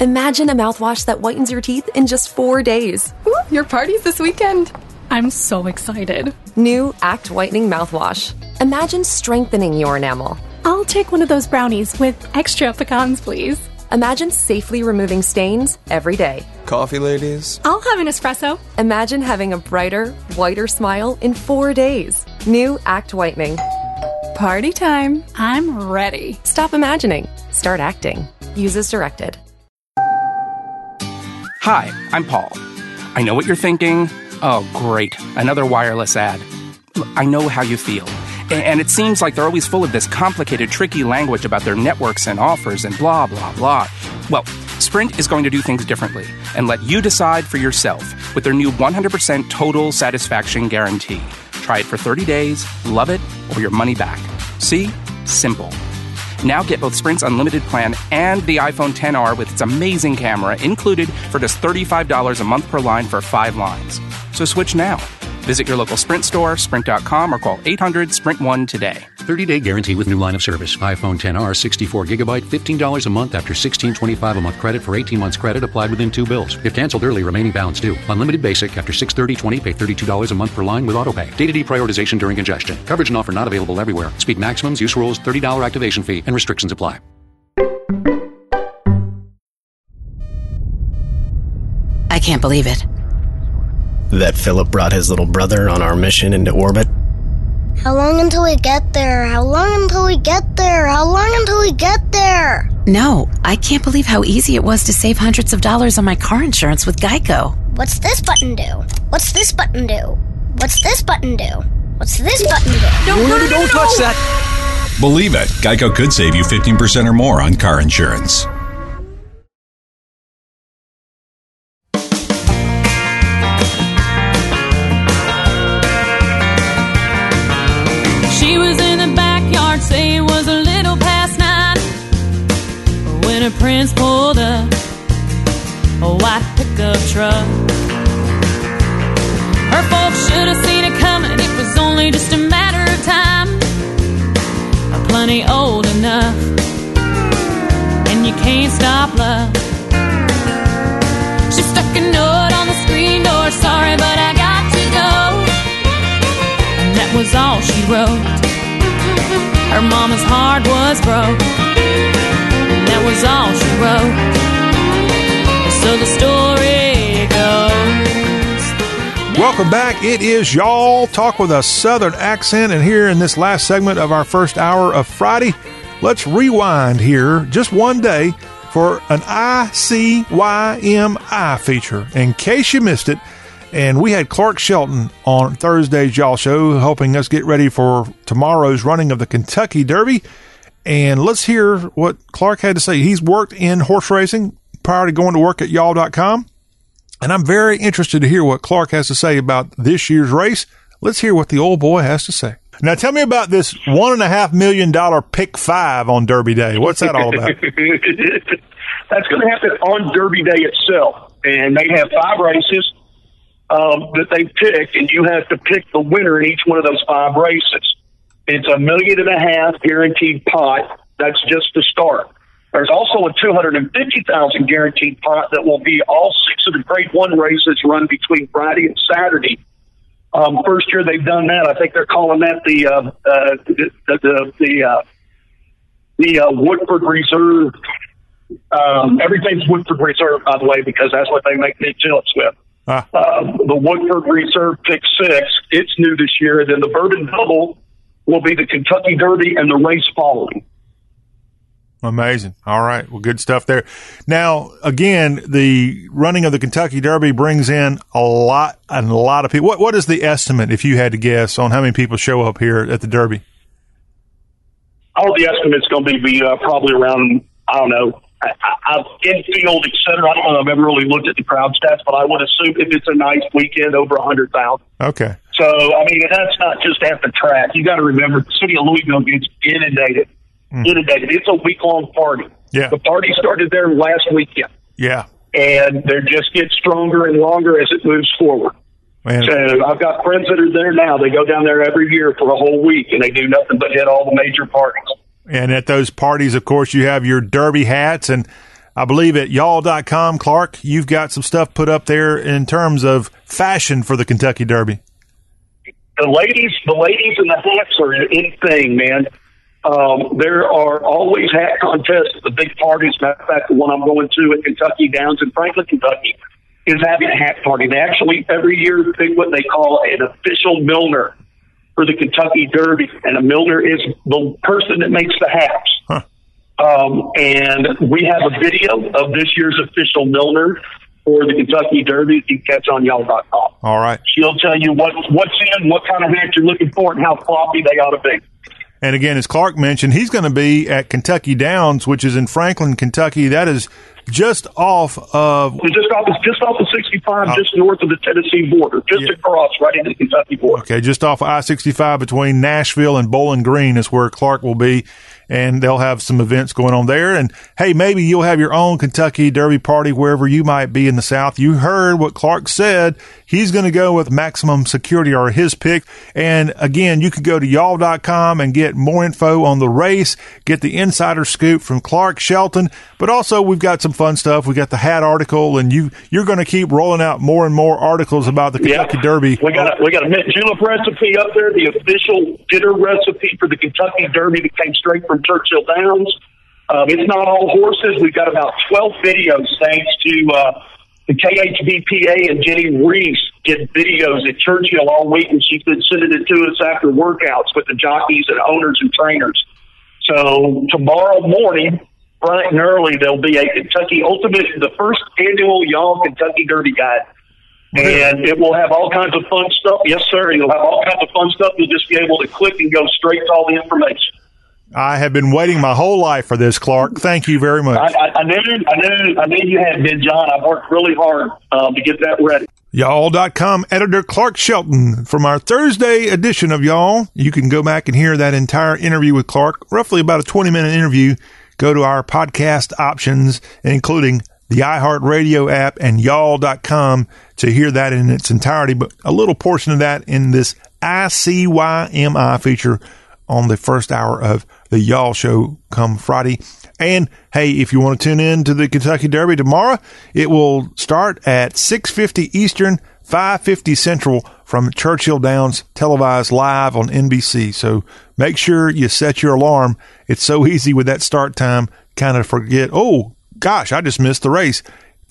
Imagine a mouthwash that whitens your teeth in just 4 days. Ooh, your party's this weekend. I'm so excited. New Act Whitening Mouthwash. Imagine strengthening your enamel. I'll take one of those brownies with extra pecans, please. Imagine safely removing stains every day. Coffee, ladies. I'll have an espresso. Imagine having a brighter, whiter smile in 4 days. New Act Whitening. Party time. I'm ready. Stop imagining. Start acting. Use as directed. Hi, I'm Paul. I know what you're thinking. Oh, great. Another wireless ad. I know how you feel. And it seems like they're always full of this complicated, tricky language about their networks and offers and blah, blah, blah. Well, Sprint is going to do things differently and let you decide for yourself with their new 100% total satisfaction guarantee. Try it for 30 days, love it, or your money back. See? Simple. Now get both Sprint's unlimited plan and the iPhone XR with its amazing camera included for just $35 a month per line for 5 lines. So switch now. Visit your local Sprint store, Sprint.com, or call 800-SPRINT-1 today. 30-day guarantee with new line of service. iPhone XR, 64GB, $15 a month after $16.25 a month credit for 18 months credit applied within 2 bills. If canceled early, remaining balance due. Unlimited basic after 6/30/20, pay $32 a month per line with autopay. Data deprioritization during congestion. Coverage and offer not available everywhere. Speed maximums, use rules, $30 activation fee, and restrictions apply. I can't believe it. That Philip brought his little brother on our mission into orbit. How long until we get there? How long until we get there? How long until we get there? No, I can't believe how easy it was to save hundreds of dollars on my car insurance with Geico. What's this button do? What's this button do? What's this button do? What's this button do? No, don't touch that. Believe it, Geico could save you 15% or more on car insurance. Prince pulled up a white pickup truck. Her folks should have seen it coming. It was only just a matter of time. I'm plenty old enough, and you can't stop love. She stuck a note on the screen door. Sorry, but I got to go. And that was all she wrote. Her mama's heart was broke. That was all she wrote. So the story goes. Welcome back. It is Y'all Talk with a Southern accent. And here in this last segment of our first hour of Friday, let's rewind here just one day for an ICYMI feature. In case you missed it, and we had Clark Shelton on Thursday's Y'all Show helping us get ready for tomorrow's running of the Kentucky Derby. And let's hear what Clark had to say. He's worked in horse racing prior to going to work at y'all.com. And I'm very interested to hear what Clark has to say about this year's race. Let's hear what the old boy has to say. Now, tell me about this $1.5 million pick five on Derby Day. What's that all about? That's going to happen on Derby Day itself. And they have 5 races that they pick, and you have to pick the winner in each one of those 5 races. It's $1.5 million guaranteed pot. That's just the start. There's also a $250,000 guaranteed pot that will be all 6 of the Grade 1 races run between Friday and Saturday. First year they've done that. I think they're calling that the Woodford Reserve. Everything's Woodford Reserve, by the way, because that's what they make big jumps with. The Woodford Reserve pick 6. It's new this year. Then the Bourbon Double will be the Kentucky Derby and the race following. Amazing. All right. Well, good stuff there. Now, again, the running of the Kentucky Derby brings in a lot of people. What is the estimate, if you had to guess, on how many people show up here at the Derby? Oh, the estimate's going to be probably around, I don't know, I've infield, et cetera. I don't know if I've ever really looked at the crowd stats, but I would assume if it's a nice weekend, over 100,000. Okay. So, I mean, that's not just at the track. You got to remember, the city of Louisville gets inundated. Inundated. It's a week-long party. Yeah. The party started there last weekend. Yeah. And they just get stronger and longer as it moves forward. Man. So I've got friends that are there now. They go down there every year for a whole week, and they do nothing but hit all the major parties. And at those parties, of course, you have your derby hats. And I believe at y'all.com, Clark, you've got some stuff put up there in terms of fashion for the Kentucky Derby. The ladies and the hats are in thing, man. There are always hat contests at the big parties. Matter of fact, the one I'm going to at Kentucky Downs in Franklin, Kentucky, is having a hat party. They actually, every year, pick what they call an official milliner for the Kentucky Derby, and a milliner is the person that makes the hats. Huh. And we have a video of this year's official milliner for the Kentucky Derby. You can catch on y'all.com. All right. She'll tell you what's in, what kind of hat you're looking for, and how floppy they ought to be. And again, as Clark mentioned, he's going to be at Kentucky Downs, which is in Franklin, Kentucky. That is just off of 65, just north of the Tennessee border, across right into the Kentucky border. Okay, just off of I-65 between Nashville and Bowling Green is where Clark will be, and they'll have some events going on there. And, hey, maybe you'll have your own Kentucky Derby party wherever you might be in the South. You heard what Clark said. He's going to go with maximum security, or his pick. And, again, you can go to y'all.com and get more info on the race, get the insider scoop from Clark Shelton. But also we've got some fun stuff. We got the hat article, and you're going to keep rolling out more and more articles about the Kentucky Derby. We got a mint julep recipe up there, the official dinner recipe for the Kentucky Derby that came straight from Churchill Downs. It's not all horses. We've got about 12 videos thanks to the KHBPA, and Jenny Reese did videos at Churchill all week, and she's been sending it to us after workouts with the jockeys and owners and trainers. So tomorrow morning, bright and early, there'll be a Kentucky Ultimate, the first annual Y'all Kentucky Derby Guide. And it will have all kinds of fun stuff. Yes, sir. It'll have all kinds of fun stuff. You'll just be able to click and go straight to all the information. I have been waiting my whole life for this, Clark. Thank you very much. I knew you had been, John. I've worked really hard to get that ready. Y'all.com editor Clark Shelton from our Thursday edition of Y'all. You can go back and hear that entire interview with Clark, roughly about a 20-minute interview. Go to our podcast options, including the iHeartRadio app and y'all.com, to hear that in its entirety, but a little portion of that in this ICYMI feature on the first hour of the Y'all Show come Friday. And, hey, if you want to tune in to the Kentucky Derby tomorrow, it will start at 6:50 Eastern, 5:50 Central, from Churchill Downs, televised live on NBC. So make sure you set your alarm. It's so easy with that start time, kind of forget, oh, gosh, I just missed the race.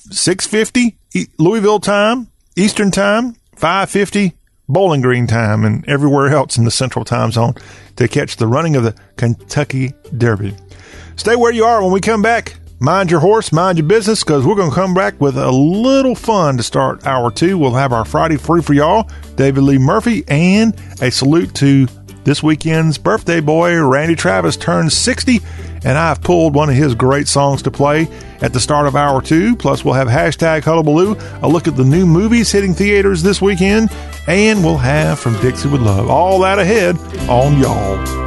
6:50 Louisville time, Eastern time, 5:50 Bowling Green time, and everywhere else in the Central time zone to catch the running of the Kentucky Derby. Stay where you are. When we come back, mind your horse, mind your business, because we're going to come back with a little fun to start hour two. We'll have our Friday free for y'all, David Lee Murphy, and a salute to this weekend's birthday boy, Randy Travis, turned 60, and I've pulled one of his great songs to play at the start of hour two. Plus, we'll have hashtag Hullabaloo, a look at the new movies hitting theaters this weekend, and we'll have From Dixie with Love. All that ahead on Y'all.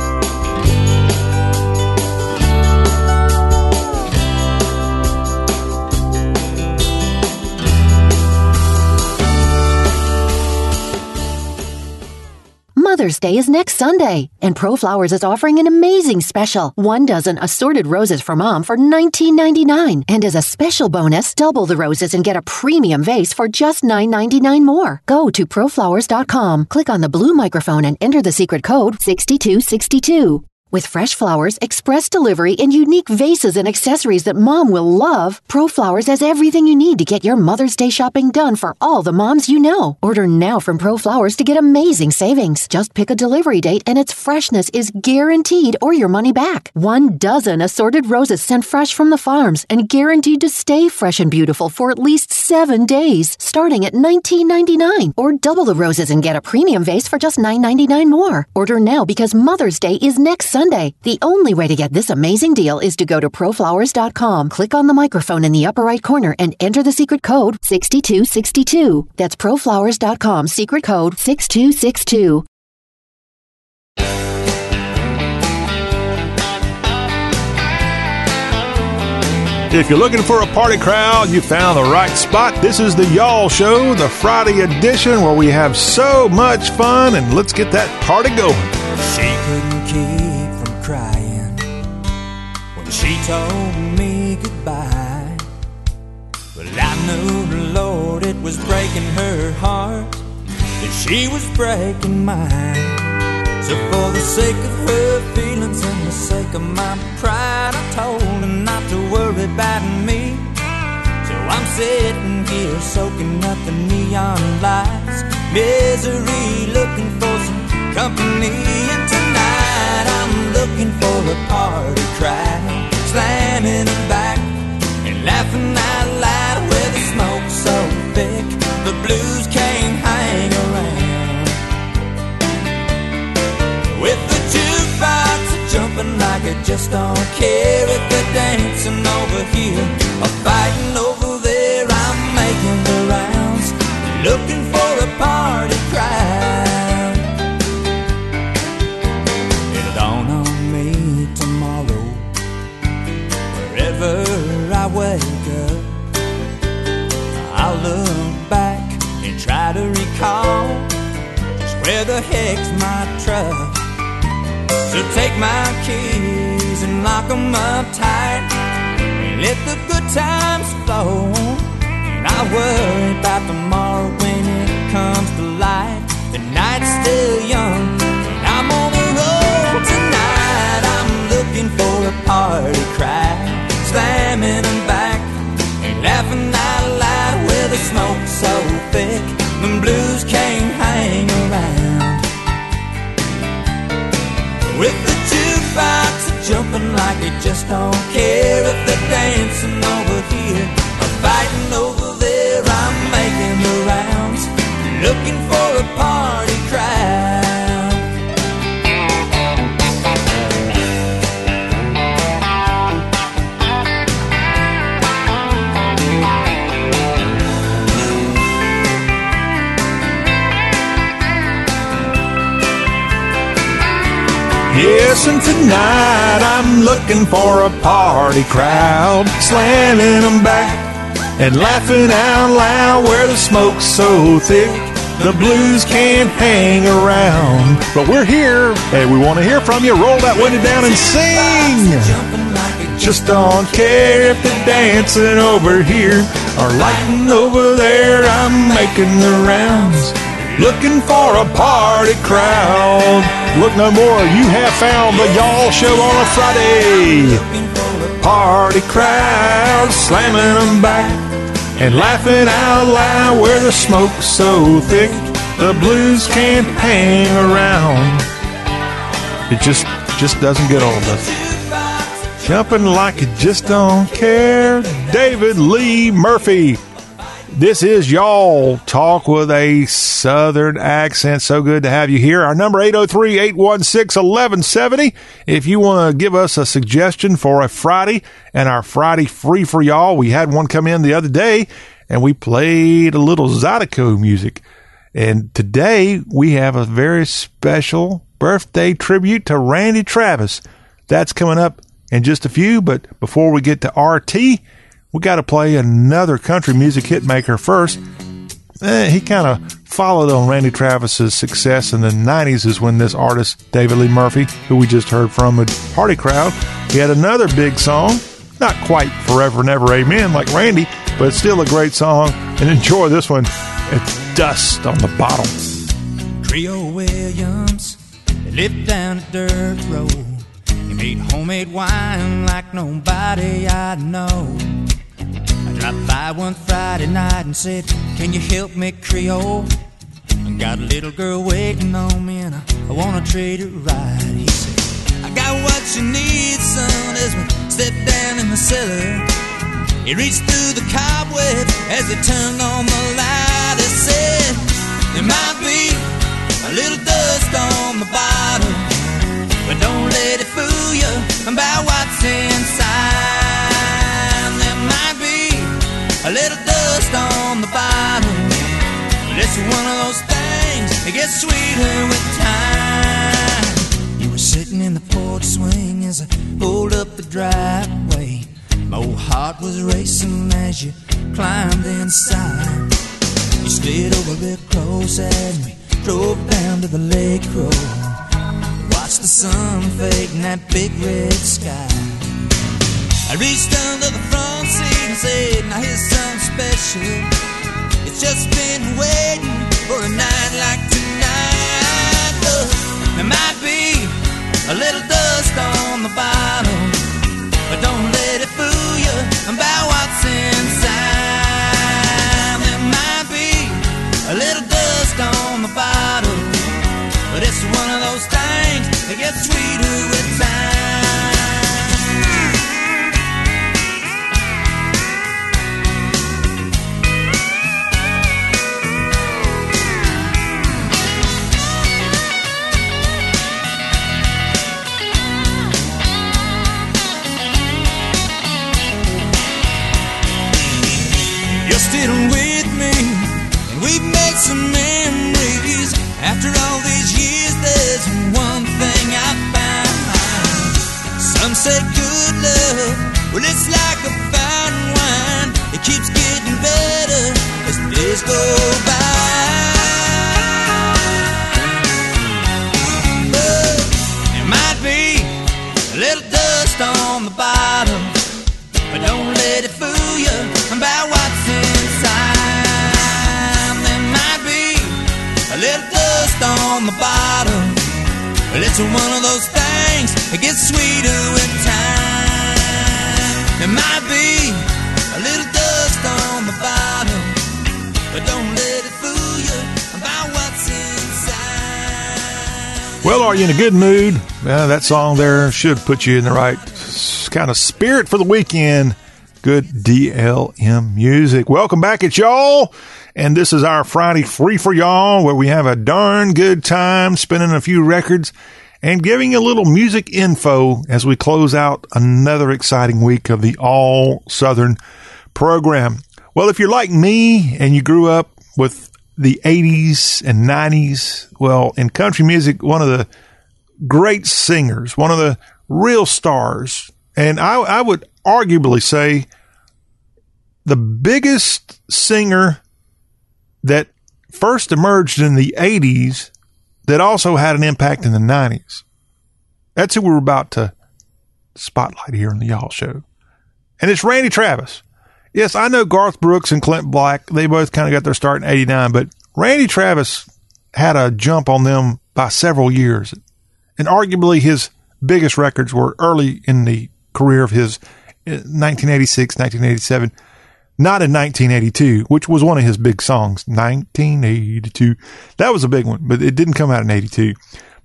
Mother's Day is next Sunday, and ProFlowers is offering an amazing special. 1 dozen assorted roses for Mom for $19.99. And as a special bonus, double the roses and get a premium vase for just $9.99 more. Go to ProFlowers.com, click on the blue microphone, and enter the secret code 6262. With fresh flowers, express delivery, and unique vases and accessories that Mom will love, ProFlowers has everything you need to get your Mother's Day shopping done for all the moms you know. Order now from ProFlowers to get amazing savings. Just pick a delivery date, and its freshness is guaranteed or your money back. 1 dozen assorted roses sent fresh from the farms and guaranteed to stay fresh and beautiful for at least 7 days, starting at $19.99. Or double the roses and get a premium vase for just $9.99 more. Order now because Mother's Day is next Sunday. Sunday. The only way to get this amazing deal is to go to proflowers.com, click on the microphone in the upper right corner, and enter the secret code 6262. That's proflowers.com, secret code 6262. If you're looking for a party crowd, you found the right spot. This is the Y'all Show, the Friday edition, where we have so much fun, and let's get that party going. She couldn't keep from crying when she told me goodbye. But I knew, Lord, it was breaking her heart, and she was breaking mine. So for the sake of her feelings and the sake of my pride, I told her not to worry about me. So I'm sitting here soaking up the neon lights, misery, looking for some company. And tonight I'm looking for a party crowd, slamming it back and laughing out loud. Where the smoke's so thick, the blues can't hang around. With the jukebox jumping like I just don't care. If they're dancing over here or fighting over there, I'm making the rounds, looking for a party crowd. It'll dawn on me tomorrow, wherever I wake up, I'll look back and try to recall just where the heck's my truck. So take my keys and lock them up tight, and let the good times flow. And I worry about tomorrow when it comes to light. The night's still young and I'm on the road tonight. I'm looking for a party crowd, slamming them back and laughing out loud. Where the smoke's so thick, the blues can't hang around. With the jukebox jumping like they just don't care. If they're dancing over here or fighting over there, I'm making the rounds, looking for a party crowd. Yes, and tonight I'm looking for a party crowd, slamming them back and laughing out loud. Where the smoke's so thick, the blues can't hang around. But we're here, and we want to hear from you. Roll that window down and sing. Just don't care if they're dancing over here or lighting over there. I'm making the rounds, looking for a party crowd. Look no more, you have found the Y'all Show on a Friday. Party crowd, slamming them back and laughing out loud. Where the smoke's so thick, the blues can't hang around. It just doesn't get old, does it? Jumping like you just don't care. David Lee Murphy. This is Y'all Talk with a Southern accent. So good to have you here. Our number 803-816-1170. If you want to give us a suggestion for a Friday and our Friday free for y'all, we had one come in the other day and we played a little Zydeco music. And today we have a very special birthday tribute to Randy Travis. That's coming up in just a few, but before we get to RT, we got to play another country music hitmaker first. He kind of followed on Randy Travis's success in the 90s is when this artist, David Lee Murphy, who we just heard from at Party Crowd, he had another big song, not quite Forever and Ever Amen like Randy, but it's still a great song. And enjoy this one. It's Dust on the Bottom. Creole Williams lived down a dirt road. He made homemade wine like nobody I know. I dropped by one Friday night and said, "Can you help me, Creole? I got a little girl waiting on me and I want to treat her right." He said, "I got what you need, son," as we stepped down in the cellar. He reached through the cobweb as he turned on the light. He said, "There might be a little dust on the bottom, but don't let it fall. got sweeter with time. You were sitting in the porch swing as I pulled up the driveway. My old heart was racing as you climbed inside. You slid over a bit close as we drove down to the lake road. Watched the sun fade in that big red sky. I reached under the front seat and said, now here's something special. It's just been waiting for a night like tonight. Look, there might be a little dust on the bottle, but don't let it fool you about what's inside. There might be a little dust on the bottle, but it's one of those things that gets sweeter with time. Sitting with me, and we've made some memories. After all these years, there's one thing I found. Some say good love, well it's like a fine wine. It keeps getting better as the days go by. But there might be a little dust on the bottom, but don't let it fool you about what's inside. There might be a little dust on the bottom, but it's one of those things that gets sweeter with time. There might be a little dust on the bottom, but don't let it fool you about what's inside. Well, are you in a good mood? Well, that song there should put you in the right kind of spirit for the weekend. Good DLM music. Welcome back, it's y'all. And this is our Friday Free for Y'all, where we have a darn good time spinning a few records and giving you a little music info as we close out another exciting week of the All Southern program. Well, if you're like me and you grew up with the 80s and 90s, well, in country music, one of the great singers, one of the real stars, and I would arguably say the biggest singer that first emerged in the 80s that also had an impact in the 90s. That's who we're about to spotlight here on the Y'all Show. And it's Randy Travis. Yes, I know Garth Brooks and Clint Black, they both kind of got their start in 89, but Randy Travis had a jump on them by several years. And arguably his biggest records were early in the career of his 1986, 1987, not in 1982, which was one of his big songs, 1982. That was a big one, but it didn't come out in 82.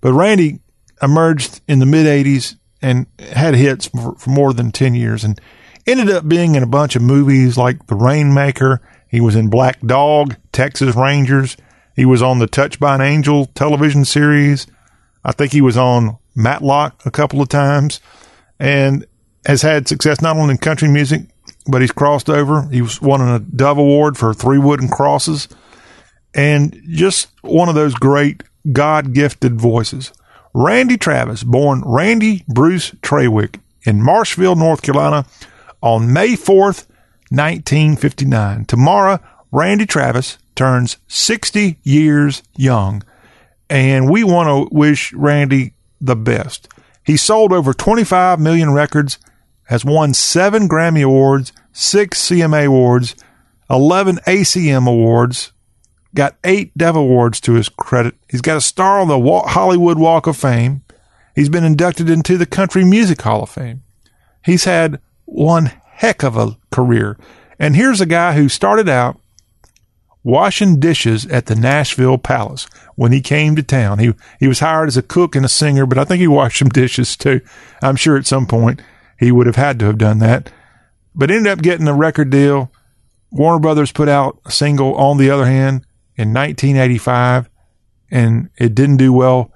But Randy emerged in the mid-80s and had hits for more than 10 years and ended up being in a bunch of movies like The Rainmaker. He was in Black Dog, Texas Rangers. He was on the Touched by an Angel television series. I think he was on Matlock a couple of times and has had success not only in country music, but he's crossed over. He was won a Dove Award for 3 Wooden Crosses and just one of those great God-gifted voices. Randy Travis, born Randy Bruce Trawick in Marshville, North Carolina on May 4th, 1959. Tomorrow, Randy Travis turns 60 years young, and we want to wish Randy the best. He sold over 25 million records, has won 7 Grammy Awards, 6 CMA Awards, 11 ACM Awards, got 8 Dove Awards to his credit. He's got a star on the Hollywood Walk of Fame. He's been inducted into the Country Music Hall of Fame. He's had one heck of a career. And here's a guy who started out washing dishes at the Nashville Palace when he came to town. He was hired as a cook and a singer, but I think he washed some dishes too. I'm sure at some point he would have had to have done that, but ended up getting a record deal. Warner Brothers put out a single, On the Other Hand, in 1985, and it didn't do well.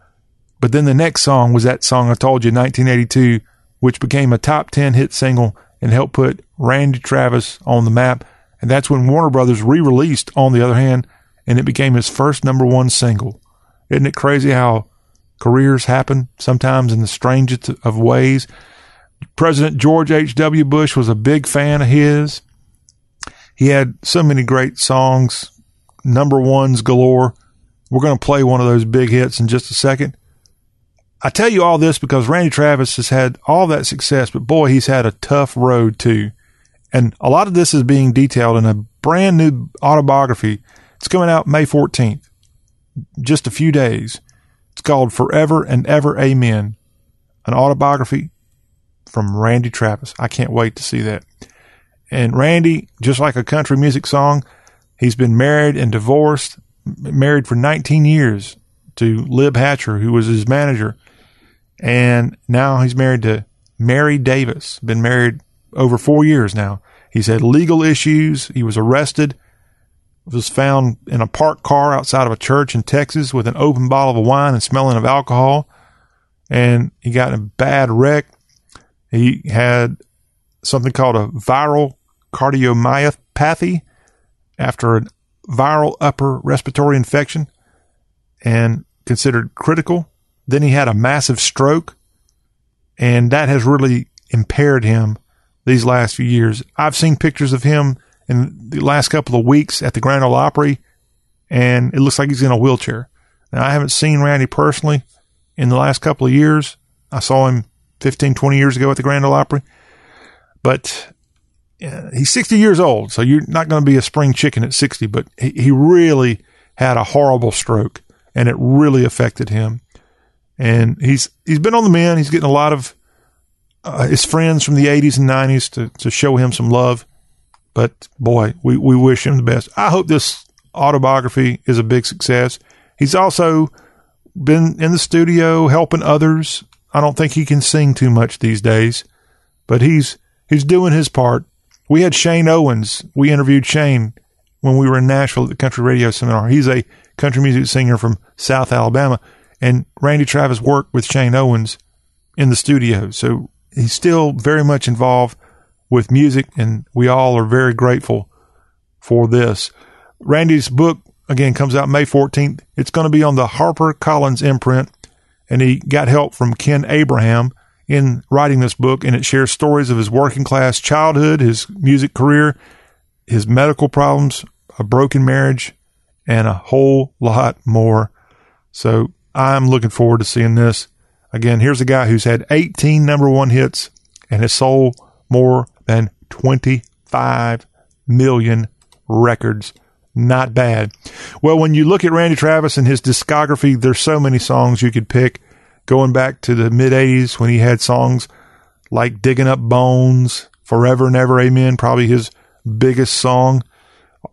But then the next song was that song I told you, 1982, which became a top 10 hit single and helped put Randy Travis on the map. And that's when Warner Brothers re-released On the Other Hand, and it became his first number 1 single. Isn't it crazy how careers happen sometimes in the strangest of ways? President George H.W. Bush was a big fan of his. He had so many great songs, number ones galore. We're going to play one of those big hits in just a second. I tell you all this because Randy Travis has had all that success, but boy, he's had a tough road too. And a lot of this is being detailed in a brand new autobiography. It's coming out May 14th, just a few days. It's called Forever and Ever Amen, an autobiography from Randy Travis. I can't wait to see that. And Randy, just like a country music song, he's been married and divorced, married for 19 years to Lib Hatcher, who was his manager. And now he's married to Mary Davis, been married over 4 years now. He's had legal issues. He was arrested, was found in a parked car outside of a church in Texas with an open bottle of wine and smelling of alcohol. And he got in a bad wreck. He had something called a viral cardiomyopathy after a viral upper respiratory infection and considered critical. Then he had a massive stroke, and that has really impaired him these last few years. I've seen pictures of him in the last couple of weeks at the Grand Ole Opry, and it looks like he's in a wheelchair. Now, I haven't seen Randy personally in the last couple of years. I saw him 15, 20 years ago at the Grand Ole Opry, but he's 60 years old, so you're not going to be a spring chicken at 60, but he really had a horrible stroke, and it really affected him. And he's been on the mend. He's getting a lot of his friends from the 80s and 90s to show him some love. But boy, we wish him the best. I hope this autobiography is a big success. He's also been in the studio helping others. I don't think he can sing too much these days, but he's doing his part. We had Shane Owens. We interviewed Shane when we were in Nashville at the Country Radio Seminar. He's a country music singer from South Alabama, and Randy Travis worked with Shane Owens in the studio. So he's still very much involved with music, and we all are very grateful for this. Randy's book, again, comes out May 14th. It's going to be on the HarperCollins imprint, and he got help from Ken Abraham in writing this book, and it shares stories of his working-class childhood, his music career, his medical problems, a broken marriage, and a whole lot more. So I'm looking forward to seeing this. Again, here's a guy who's had 18 number one hits and has sold more than 25 million records. Not bad. Well, when you look at Randy Travis and his discography, there's so many songs you could pick. Going back to the mid-'80s when he had songs like Digging Up Bones, Forever and Ever Amen, probably his biggest song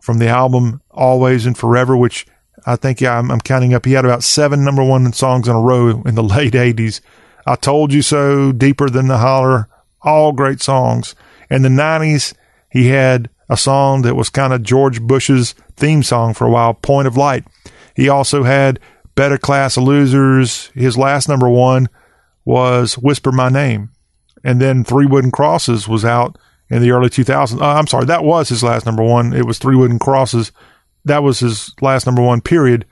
from the album Always and Forever, which I think, I'm counting up. He had about 7 number one songs in a row in the late 80s. I Told You So, Deeper Than the Holler, all great songs. In the 90s, he had a song that was kind of George Bush's theme song for a while, Point of Light. He also had Better Class of Losers. His last number one was Whisper My Name. And then Three Wooden Crosses was out in the early 2000s. I'm sorry, that was his last number one. It was Three Wooden Crosses. That was his last number one, period.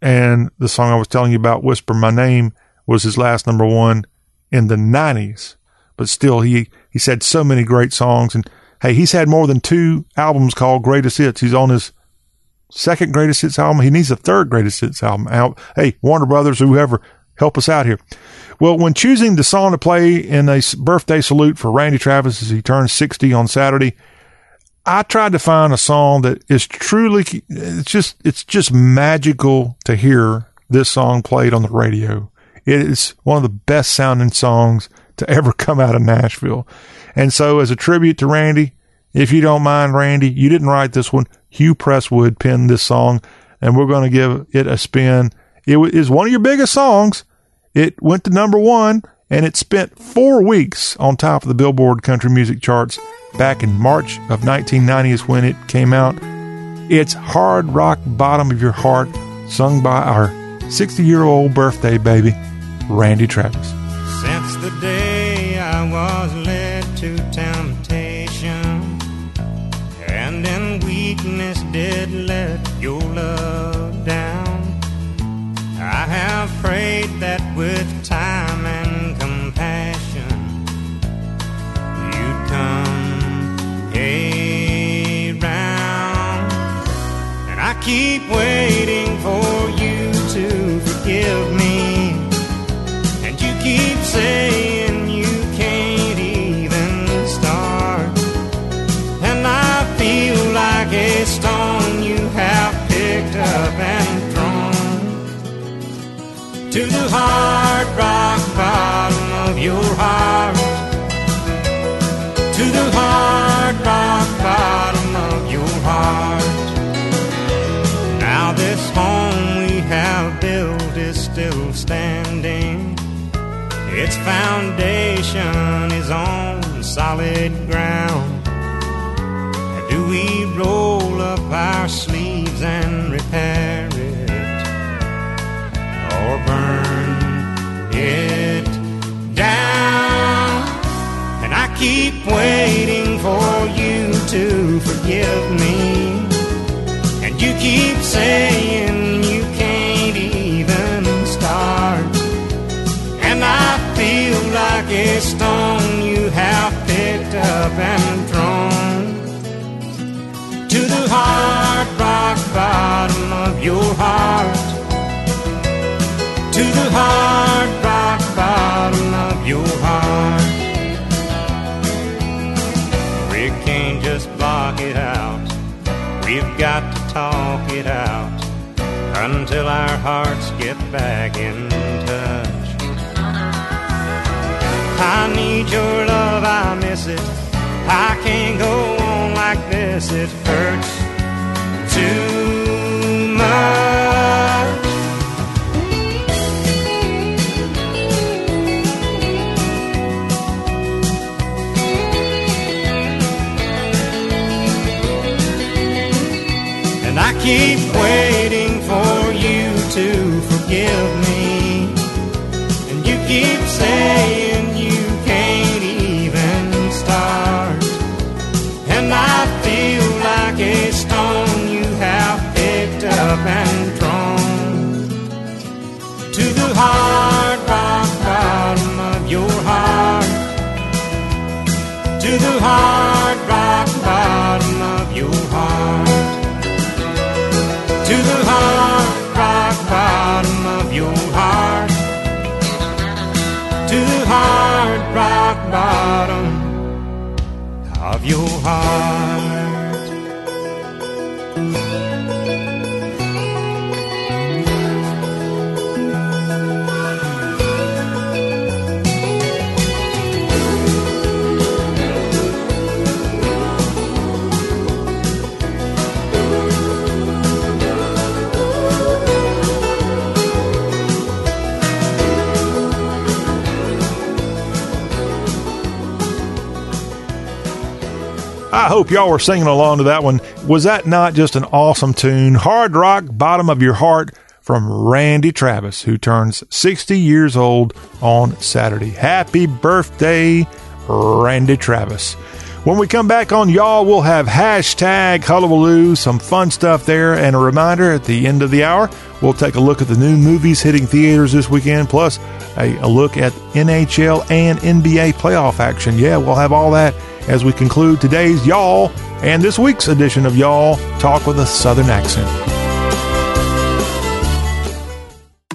And the song I was telling you about, Whisper My Name, was his last number one in the 90s. But still, he's had so many great songs. And, hey, he's had more than 2 albums called Greatest Hits. He's on his 2nd Greatest Hits album. He needs a 3rd Greatest Hits album out. Hey, Warner Brothers or whoever, help us out here. Well, when choosing the song to play in a birthday salute for Randy Travis as he turns 60 on Saturday, I tried to find a song that is truly, it's just magical to hear this song played on the radio. It is one of the best sounding songs to ever come out of Nashville. And so as a tribute to Randy, if you don't mind, Randy, you didn't write this one. Hugh Presswood penned this song, and we're going to give it a spin. It is one of your biggest songs. It went to number one, and it spent 4 weeks on top of the Billboard country music charts. Back in March of 1990 is when it came out. It's Hard Rock Bottom of Your Heart, sung by our 60-year-old birthday baby, Randy Travis. Since the day I was led to temptation, and in weakness did let your love down, I have prayed that with time and compassion you'd come around, and I keep waiting for you to forgive me, and you keep saying you can't even start, and I feel like a stone you have picked up and to the hard rock bottom of your heart, to the hard rock bottom of your heart. Now this home we have built is still standing, its foundation is on solid ground. Do we roll up our sleeves and repair it, or burn it down? And I keep waiting for you to forgive me, and you keep saying you can't even start, and I feel like a stone you have picked up and thrown to the hard rock bottom of your heart, to the hard rock bottom of your heart. We can't just block it out, we've got to talk it out until our hearts get back in touch. I need your love, I miss it, I can't go on like this, it hurts too much. I keep waiting for you to forgive me, and you keep saying you can't even start, and I feel like a stone you have picked up and thrown to the hard rock bottom of your heart, to the hard rock bottom of your heart. To the hard rock bottom of your heart, to the hard rock bottom of your heart. I hope y'all were singing along to that one. Was that not just an awesome tune? Hard Rock, Bottom of Your Heart from Randy Travis, who turns 60 years old on Saturday. Happy birthday, Randy Travis. When we come back on Y'all, we'll have hashtag hullabaloo, some fun stuff there, and a reminder at the end of the hour, we'll take a look at the new movies hitting theaters this weekend, plus a look at NHL and NBA playoff action. Yeah, we'll have all that as we conclude today's Y'all and this week's edition of Y'all Talk with a Southern Accent.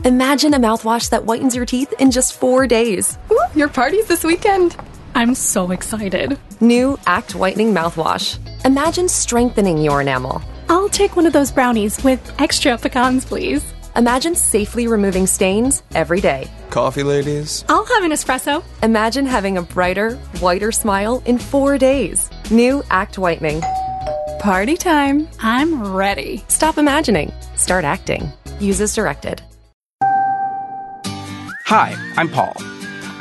Imagine a mouthwash that whitens your teeth in just 4 days. Ooh, your party's this weekend. I'm so excited. New Act Whitening Mouthwash. Imagine strengthening your enamel. I'll take one of those brownies with extra pecans, please. Imagine safely removing stains every day. Coffee, ladies. I'll have an espresso. Imagine having a brighter, whiter smile in 4 days. New Act Whitening. Party time. I'm ready. Stop imagining. Start acting. Use as directed. Hi, I'm Paul.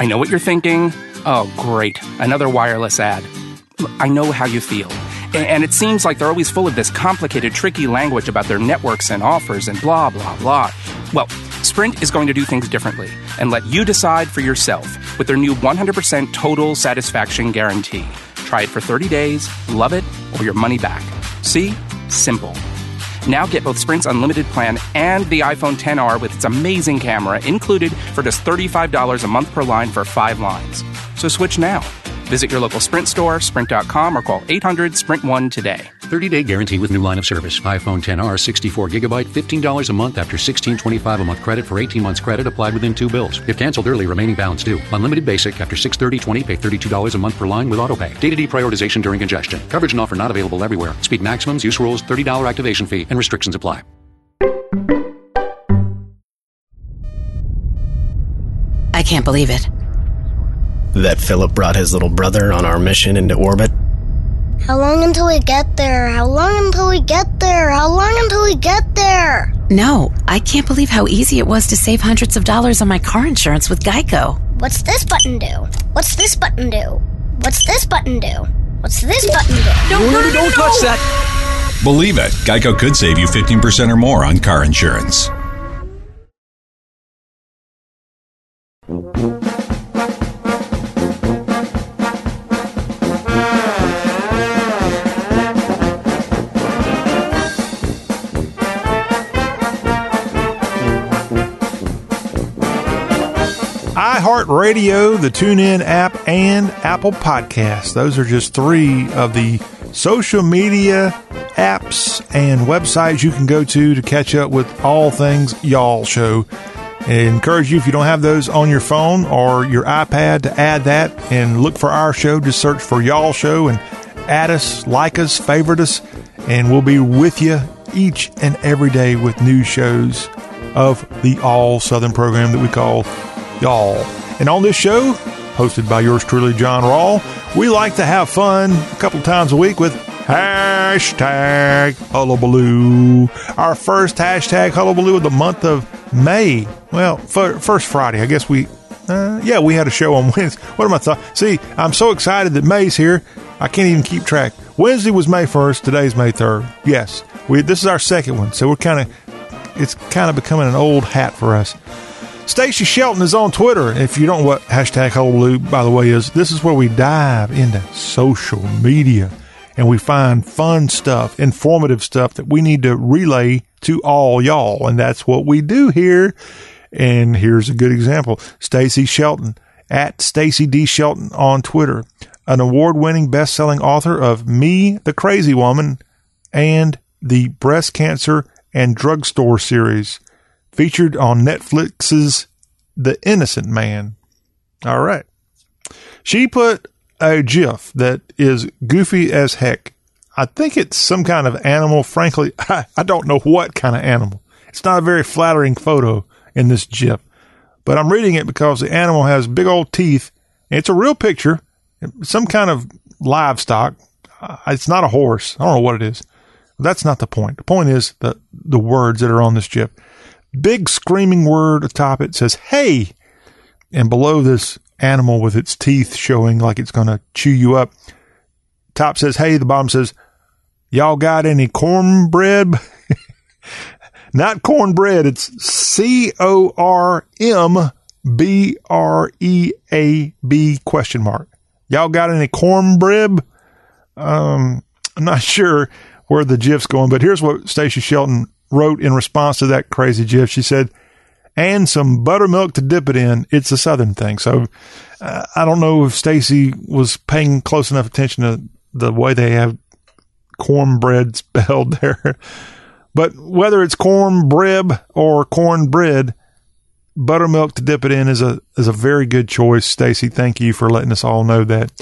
I know what you're thinking. Oh, great. Another wireless ad. I know how you feel. And it seems like they're always full of this complicated, tricky language about their networks and offers and blah, blah, blah. Well, Sprint is going to do things differently and let you decide for yourself with their new 100% total satisfaction guarantee. Try it for 30 days, love it, or your money back. See? Simple. Now get both Sprint's unlimited plan and the iPhone XR with its amazing camera included for just $35 a month per line for 5 lines. So switch now. Visit your local Sprint store, Sprint.com, or call 800-SPRINT-1 today. 30-day guarantee with new line of service. iPhone XR, 64GB, $15 a month after $16.25 a month credit for 18 months credit applied within 2 bills. If canceled early, remaining balance due. Unlimited basic after 6/30/20, pay $32 a month per line with autopay. Data deprioritization during congestion. Coverage and offer not available everywhere. Speed maximums, use rules, $30 activation fee, and restrictions apply. I can't believe it. That Philip brought his little brother on our mission into orbit? How long until we get there? How long until we get there? How long until we get there? No, I can't believe how easy it was to save hundreds of dollars on my car insurance with Geico. What's this button do? What's this button do? What's this button do? What's this button do? No, don't touch that! Believe it, Geico could save you 15% or more on car insurance. Radio, the TuneIn app, and Apple Podcasts. Those are just 3 of the social media apps and websites you can go to catch up with all things Y'all Show. I encourage you, if you don't have those on your phone or your iPad, to add that and look for our show. Just search for Y'all Show and add us, like us, favorite us, and we'll be with you each and every day with new shows of the All Southern program that we call Y'all. And on this show, hosted by yours truly, John Rawl, we like to have fun a couple times a week with hashtag Hullabaloo. Our first hashtag Hullabaloo of the month of May. Well, first Friday, I guess we had a show on Wednesday. What am I thought? See, I'm so excited that May's here, I can't even keep track. Wednesday was May 1st. Today's May 3rd. Yes, this is our second one, so it's kind of becoming an old hat for us. Stacey Shelton is on Twitter. If you don't know what hashtag Hullabaloo, by the way, is, this is where we dive into social media and we find fun stuff, informative stuff that we need to relay to all y'all. And that's what we do here. And here's a good example. Stacey Shelton, at Stacey D. Shelton on Twitter, an award-winning best-selling author of Me, the Crazy Woman, and the Breast Cancer and Drugstore series, featured on Netflix's The Innocent Man. All right. She put a GIF that is goofy as heck. I think it's some kind of animal. Frankly, I don't know what kind of animal. It's not a very flattering photo in this GIF, but I'm reading it because the animal has big old teeth. It's a real picture. Some kind of livestock. It's not a horse. I don't know what it is. That's not the point. The point is the words that are on this GIF. Big screaming word atop it says, "Hey!" And below this animal with its teeth showing like it's going to chew you up, top says, "Hey." The bottom says, "Y'all got any cornbread?" Not cornbread. It's CORMBREAB ? Y'all got any cornbread? I'm not sure where the GIF's going, but here's what Stacey Shelton wrote in response to that crazy GIF. She said, "And some buttermilk to dip it in. It's a Southern thing." So I don't know if Stacey was paying close enough attention to the way they have cornbread spelled there. But whether it's cornbread or cornbread, buttermilk to dip it in is a very good choice. Stacey, thank you for letting us all know that.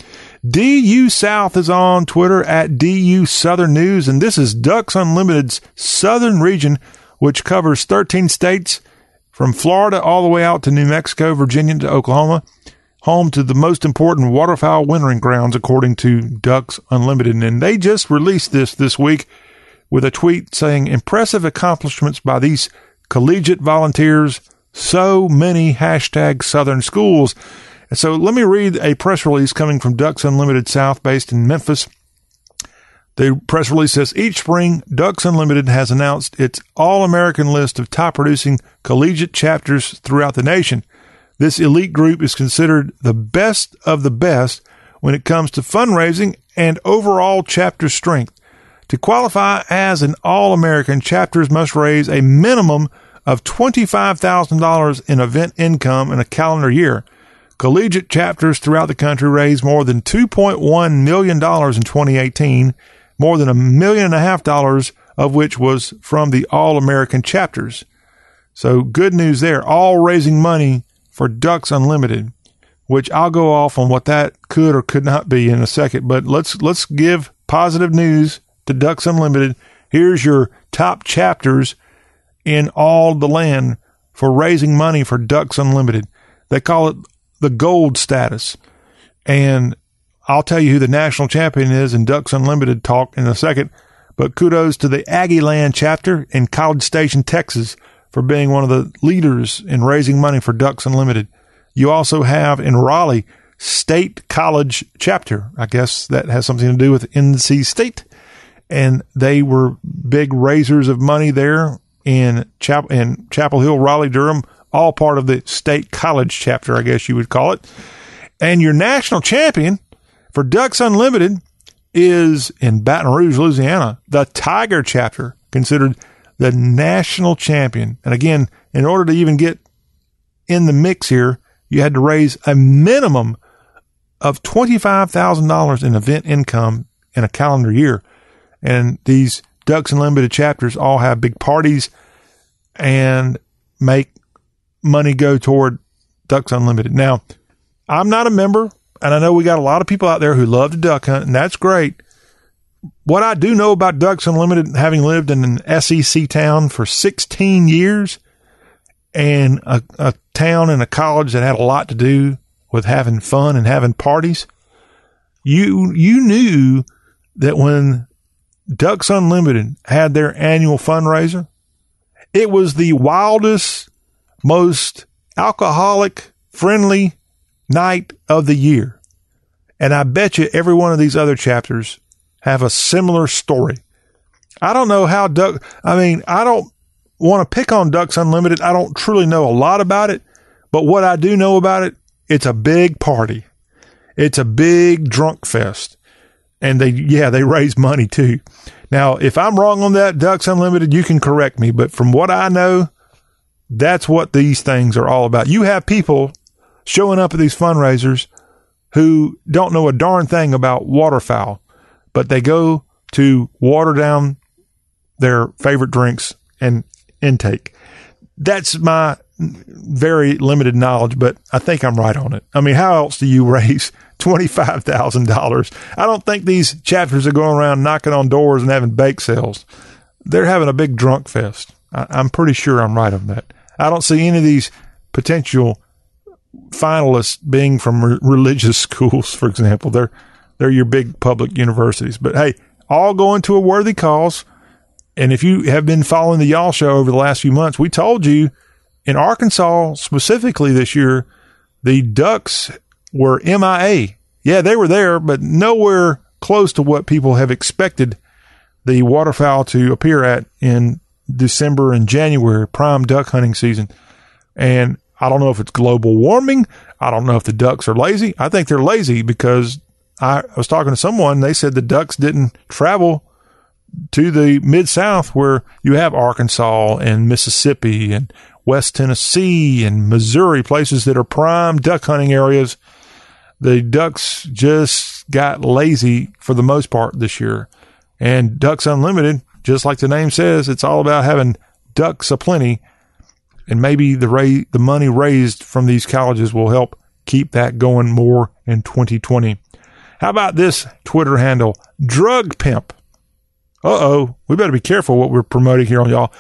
DU South is on Twitter, at DU Southern News, and this is Ducks Unlimited's Southern region, which covers 13 states from Florida all the way out to New Mexico, Virginia, to Oklahoma, home to the most important waterfowl wintering grounds, according to Ducks Unlimited. And they just released this week with a tweet saying, "Impressive accomplishments by these collegiate volunteers. So many hashtag Southern schools." And so let me read a press release coming from Ducks Unlimited South, based in Memphis. The press release says, "Each spring, Ducks Unlimited has announced its all-American list of top-producing collegiate chapters throughout the nation. This elite group is considered the best of the best when it comes to fundraising and overall chapter strength. To qualify as an All-American, chapters must raise a minimum of $25,000 in event income in a calendar year. Collegiate chapters throughout the country raised more than $2.1 million in 2018, more than $1.5 million of which was from the All-American chapters. So good news there, all raising money for Ducks Unlimited, which I'll go off on what that could or could not be in a second, but let's give positive news to Ducks Unlimited. Here's your top chapters in all the land for raising money for Ducks Unlimited. They call it the gold status. And I'll tell you who the national champion is in Ducks Unlimited talk in a second, but kudos to the Aggie Land chapter in College Station, Texas, for being one of the leaders in raising money for Ducks Unlimited. You also have in Raleigh, State College chapter. I guess that has something to do with NC State. And they were big raisers of money there in Chapel Hill, Raleigh, Durham, all part of the State College chapter, I guess you would call it. And your national champion for Ducks Unlimited is in Baton Rouge, Louisiana, the Tiger chapter, considered the national champion. And again, in order to even get in the mix here, you had to raise a minimum of $25,000 in event income in a calendar year. And these Ducks Unlimited chapters all have big parties and make money go toward Ducks Unlimited. Now, I'm not a member, and I know we got a lot of people out there who love to duck hunt, and that's great. What I do know about Ducks Unlimited, having lived in an SEC town for 16 years and a town and a college that had a lot to do with having fun and having parties, you knew that when Ducks Unlimited had their annual fundraiser, it was the wildest, most alcoholic-friendly night of the year. And I bet you every one of these other chapters have a similar story. I don't know how I don't want to pick on Ducks Unlimited. I don't truly know a lot about it, but what I do know about it, it's a big party. It's a big drunk fest. And they raise money too. Now, if I'm wrong on that, Ducks Unlimited, you can correct me. But from what I know, that's what these things are all about. You have people showing up at these fundraisers who don't know a darn thing about waterfowl, but they go to water down their favorite drinks and intake. That's my very limited knowledge, but I think I'm right on it. I mean, how else do you raise $25,000? I don't think these chapters are going around knocking on doors and having bake sales. They're having a big drunk fest. I'm pretty sure I'm right on that. I don't see any of these potential finalists being from religious schools, for example. They're your big public universities. But hey, all going to a worthy cause. And if you have been following the Y'all Show over the last few months, we told you in Arkansas specifically this year, the Ducks were MIA. Yeah, they were there, but nowhere close to what people have expected the waterfowl to appear at in December and January, prime duck hunting season. And I don't know if it's global warming. I don't know if the ducks are lazy. I think they're lazy because I was talking to someone. They said the ducks didn't travel to the Mid-South where you have Arkansas and Mississippi and West Tennessee and Missouri, places that are prime duck hunting areas. The ducks just got lazy for the most part this year. And Ducks Unlimited, just like the name says, it's all about having ducks aplenty. And maybe the money raised from these colleges will help keep that going more in 2020. How about this Twitter handle, Drug Pimp? Uh-oh, we better be careful what we're promoting here on Y'all.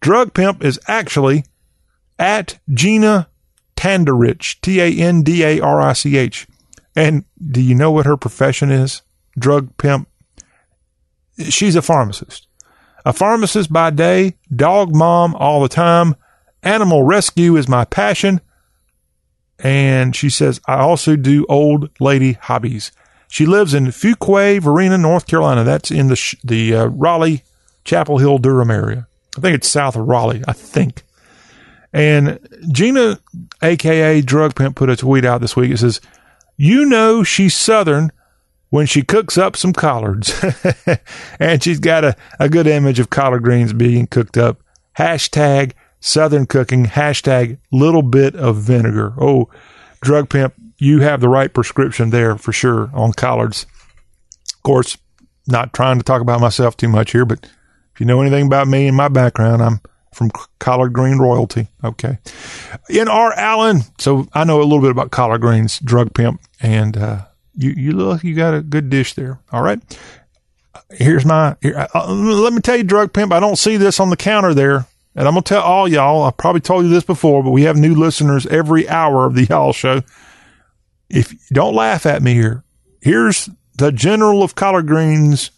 Drug Pimp is actually at Gina Tandarich, Tandarich. And do you know what her profession is, Drug Pimp? She's a pharmacist. A pharmacist by day, dog mom all the time. Animal rescue is my passion. And she says, I also do old lady hobbies. She lives in Fuquay, Varina, North Carolina. That's in the Raleigh, Chapel Hill, Durham area. I think it's south of Raleigh, I think. And Gina, a.k.a. Drug Pimp, put a tweet out this week. It says, you know she's Southern when she cooks up some collards. And she's got a good image of collard greens being cooked up. Hashtag Southern cooking. Hashtag little bit of vinegar. Oh, Drug Pimp, you have the right prescription there for sure on collards. Of course, not trying to talk about myself too much here, but if you know anything about me and my background, I'm from collard green royalty. Okay. N.R. Allen. So I know a little bit about collard greens, Drug Pimp, and you look, you got a good dish there. All right. Let me tell you, Drug Pimp, I don't see this on the counter there. And I'm going to tell all y'all, I probably told you this before, but we have new listeners every hour of the Y'all Show. If you don't laugh at me here, here's the general of collard greens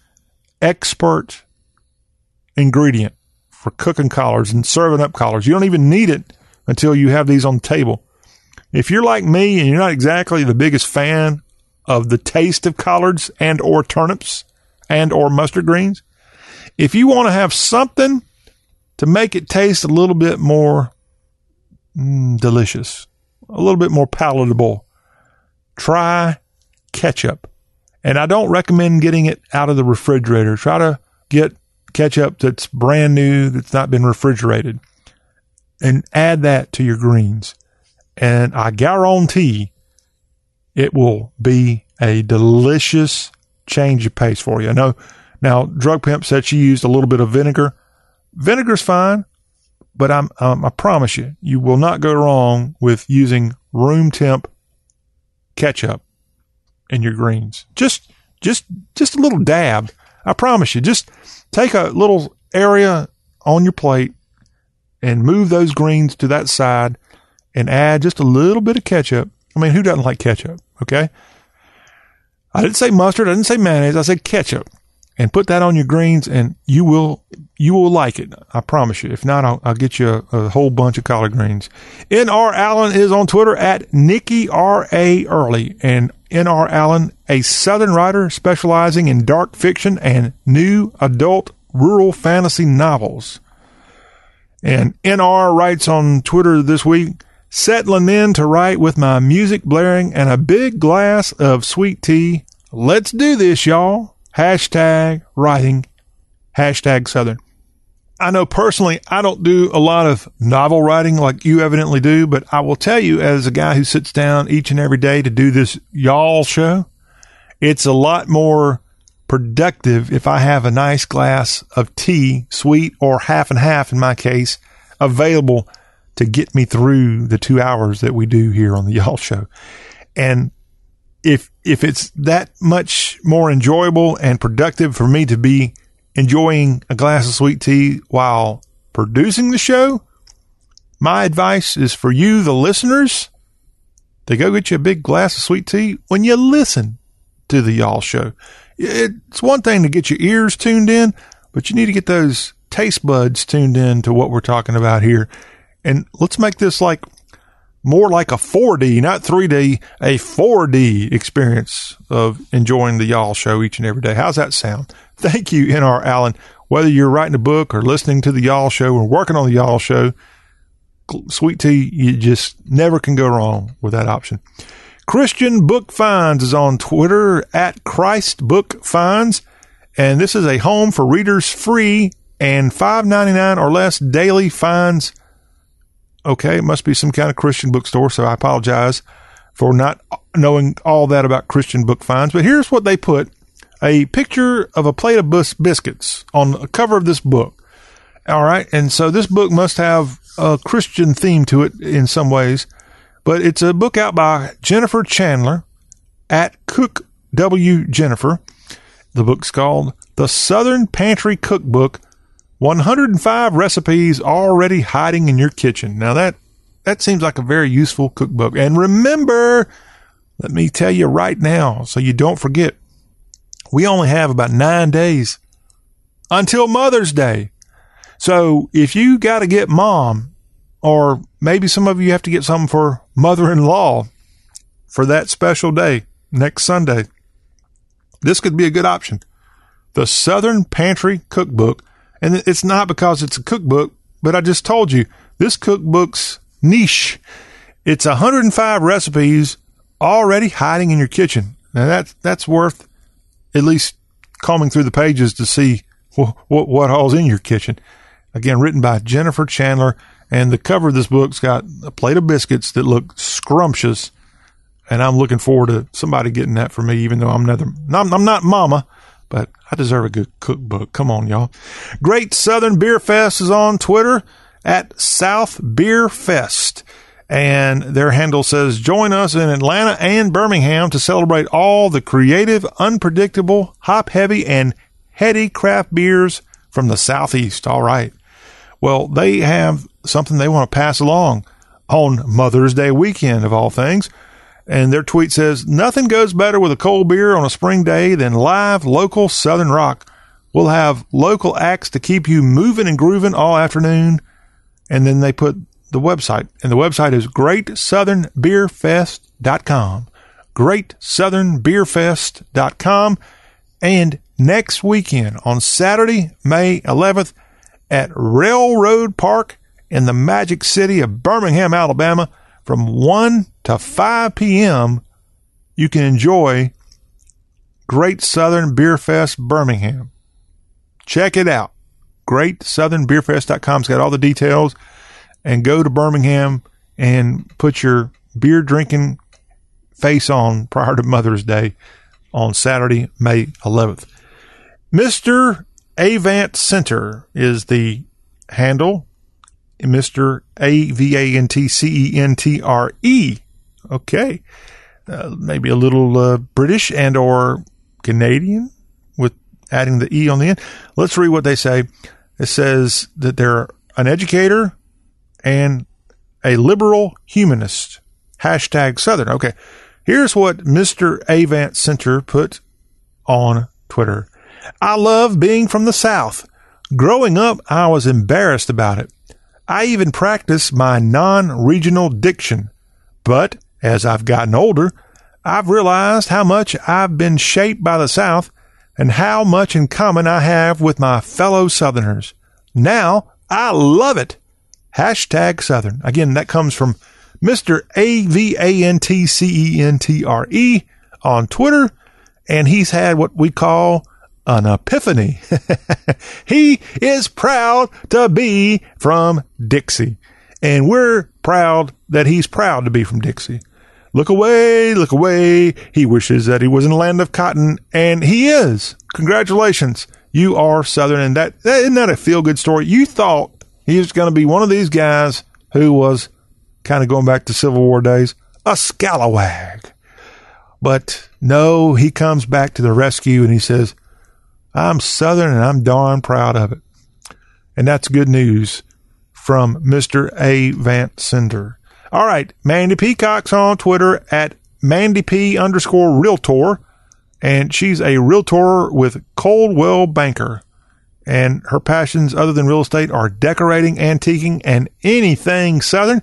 expert ingredient for cooking collards and serving up collards. You don't even need it until you have these on the table. If you're like me and you're not exactly the biggest fan of the taste of collards and or turnips and or mustard greens, if you want to have something to make it taste a little bit more delicious, a little bit more palatable, try ketchup. And I don't recommend getting it out of the refrigerator. Try to get ketchup that's brand new, that's not been refrigerated, and add that to your greens. And I guarantee it will be a delicious change of pace for you. Now, Drug Pimp said she used a little bit of vinegar. Vinegar's fine, but I promise you, you will not go wrong with using room temp ketchup in your greens. Just a little dab. I promise you, just take a little area on your plate and move those greens to that side and add just a little bit of ketchup. I mean, who doesn't like ketchup? Okay. I didn't say mustard. I didn't say mayonnaise. I said ketchup. And put that on your greens, and you will like it. I promise you. If not, I'll get you a whole bunch of collard greens. N.R. Allen is on Twitter at Nikki R.A. Early. And N.R. Allen, a Southern writer specializing in dark fiction and new adult rural fantasy novels. And N.R. writes on Twitter this week, settling in to write with my music blaring and a big glass of sweet tea. Let's do this, y'all. Hashtag writing, hashtag Southern. I know personally I don't do a lot of novel writing like you evidently do, but I will tell you as a guy who sits down each and every day to do this Y'all Show, it's a lot more productive if I have a nice glass of tea, sweet or half and half in my case, available to get me through the 2 hours that we do here on the Y'all Show. And if it's that much more enjoyable and productive for me to be enjoying a glass of sweet tea while producing the show, my advice is for you, the listeners, to go get you a big glass of sweet tea when you listen to the Y'all Show. It's one thing to get your ears tuned in, but you need to get those taste buds tuned in to what we're talking about here. And let's make this more like a 4D, not 3D, a 4D experience of enjoying the Y'all Show each and every day. How's that sound? Thank you, N.R. Allen. Whether you're writing a book or listening to the Y'all Show or working on the Y'all Show, sweet tea, you just never can go wrong with that option. Christian Book Finds is on Twitter at Christ Book Finds, and this is a home for readers' free and $5.99 or less daily finds. Okay, it must be some kind of Christian bookstore, so I apologize for not knowing all that about Christian Book Finds. But here's what they put, a picture of a plate of biscuits on the cover of this book. All right, and so this book must have a Christian theme to it in some ways. But it's a book out by Jennifer Chandler at Cook W. Jennifer. The book's called The Southern Pantry Cookbook, 105 recipes already hiding in your kitchen. Now that seems like a very useful cookbook. And remember, let me tell you right now, so you don't forget, we only have about 9 days until Mother's Day. So if you got to get mom, or maybe some of you have to get something for mother-in-law for that special day next Sunday, this could be a good option. The Southern Pantry Cookbook. And it's not because it's a cookbook, but I just told you, this cookbook's niche. It's 105 recipes already hiding in your kitchen. Now, that's worth at least combing through the pages to see what all's in your kitchen. Again, written by Jennifer Chandler, and the cover of this book's got a plate of biscuits that look scrumptious, and I'm looking forward to somebody getting that for me, even though I'm not mama, but I deserve a good cookbook. Come on, y'all. Great Southern Beer Fest is on Twitter at South Beer Fest, and their handle says, join us in Atlanta and Birmingham to celebrate all the creative, unpredictable, hop-heavy, and heady craft beers from the Southeast. All right. Well, they have something they want to pass along on Mother's Day weekend, of all things. And their tweet says, nothing goes better with a cold beer on a spring day than live local Southern rock. We'll have local acts to keep you moving and grooving all afternoon. And then they put the website, and the website is greatsouthernbeerfest.com. Greatsouthernbeerfest.com. And next weekend on Saturday, May 11th at Railroad Park in the Magic City of Birmingham, Alabama, from 1 to 5 p.m., you can enjoy Great Southern Beer Fest Birmingham. Check it out. GreatSouthernBeerFest.com's got all the details. And go to Birmingham and put your beer-drinking face on prior to Mother's Day on Saturday, May 11th. Mr. Avant Center is the handle. Mr. AVANTCENTRE. Okay. Maybe a little British and or Canadian with adding the E on the end. Let's read what they say. It says that they're an educator and a liberal humanist. Hashtag Southern. Okay. Here's what Mr. Avant Center put on Twitter. I love being from the South. Growing up, I was embarrassed about it. I even practiced my non-regional diction. But as I've gotten older, I've realized how much I've been shaped by the South and how much in common I have with my fellow Southerners. Now, I love it. Hashtag Southern. Again, that comes from Mr. AVANTCENTRE on Twitter, and he's had what we call an epiphany. He is proud to be from Dixie, and we're proud that he's proud to be from Dixie. Look away, look away. He wishes that he was in the land of cotton, and he is. Congratulations. You are Southern, and that isn't that a feel-good story? You thought he was going to be one of these guys who was kind of going back to Civil War days, a scalawag. But no, he comes back to the rescue, and he says, I'm Southern, and I'm darn proud of it. And that's good news from Mr. Avant Center. All right, Mandy Peacock's on Twitter at MandyP_Realtor, and she's a realtor with Coldwell Banker. And her passions other than real estate are decorating, antiquing, and anything Southern.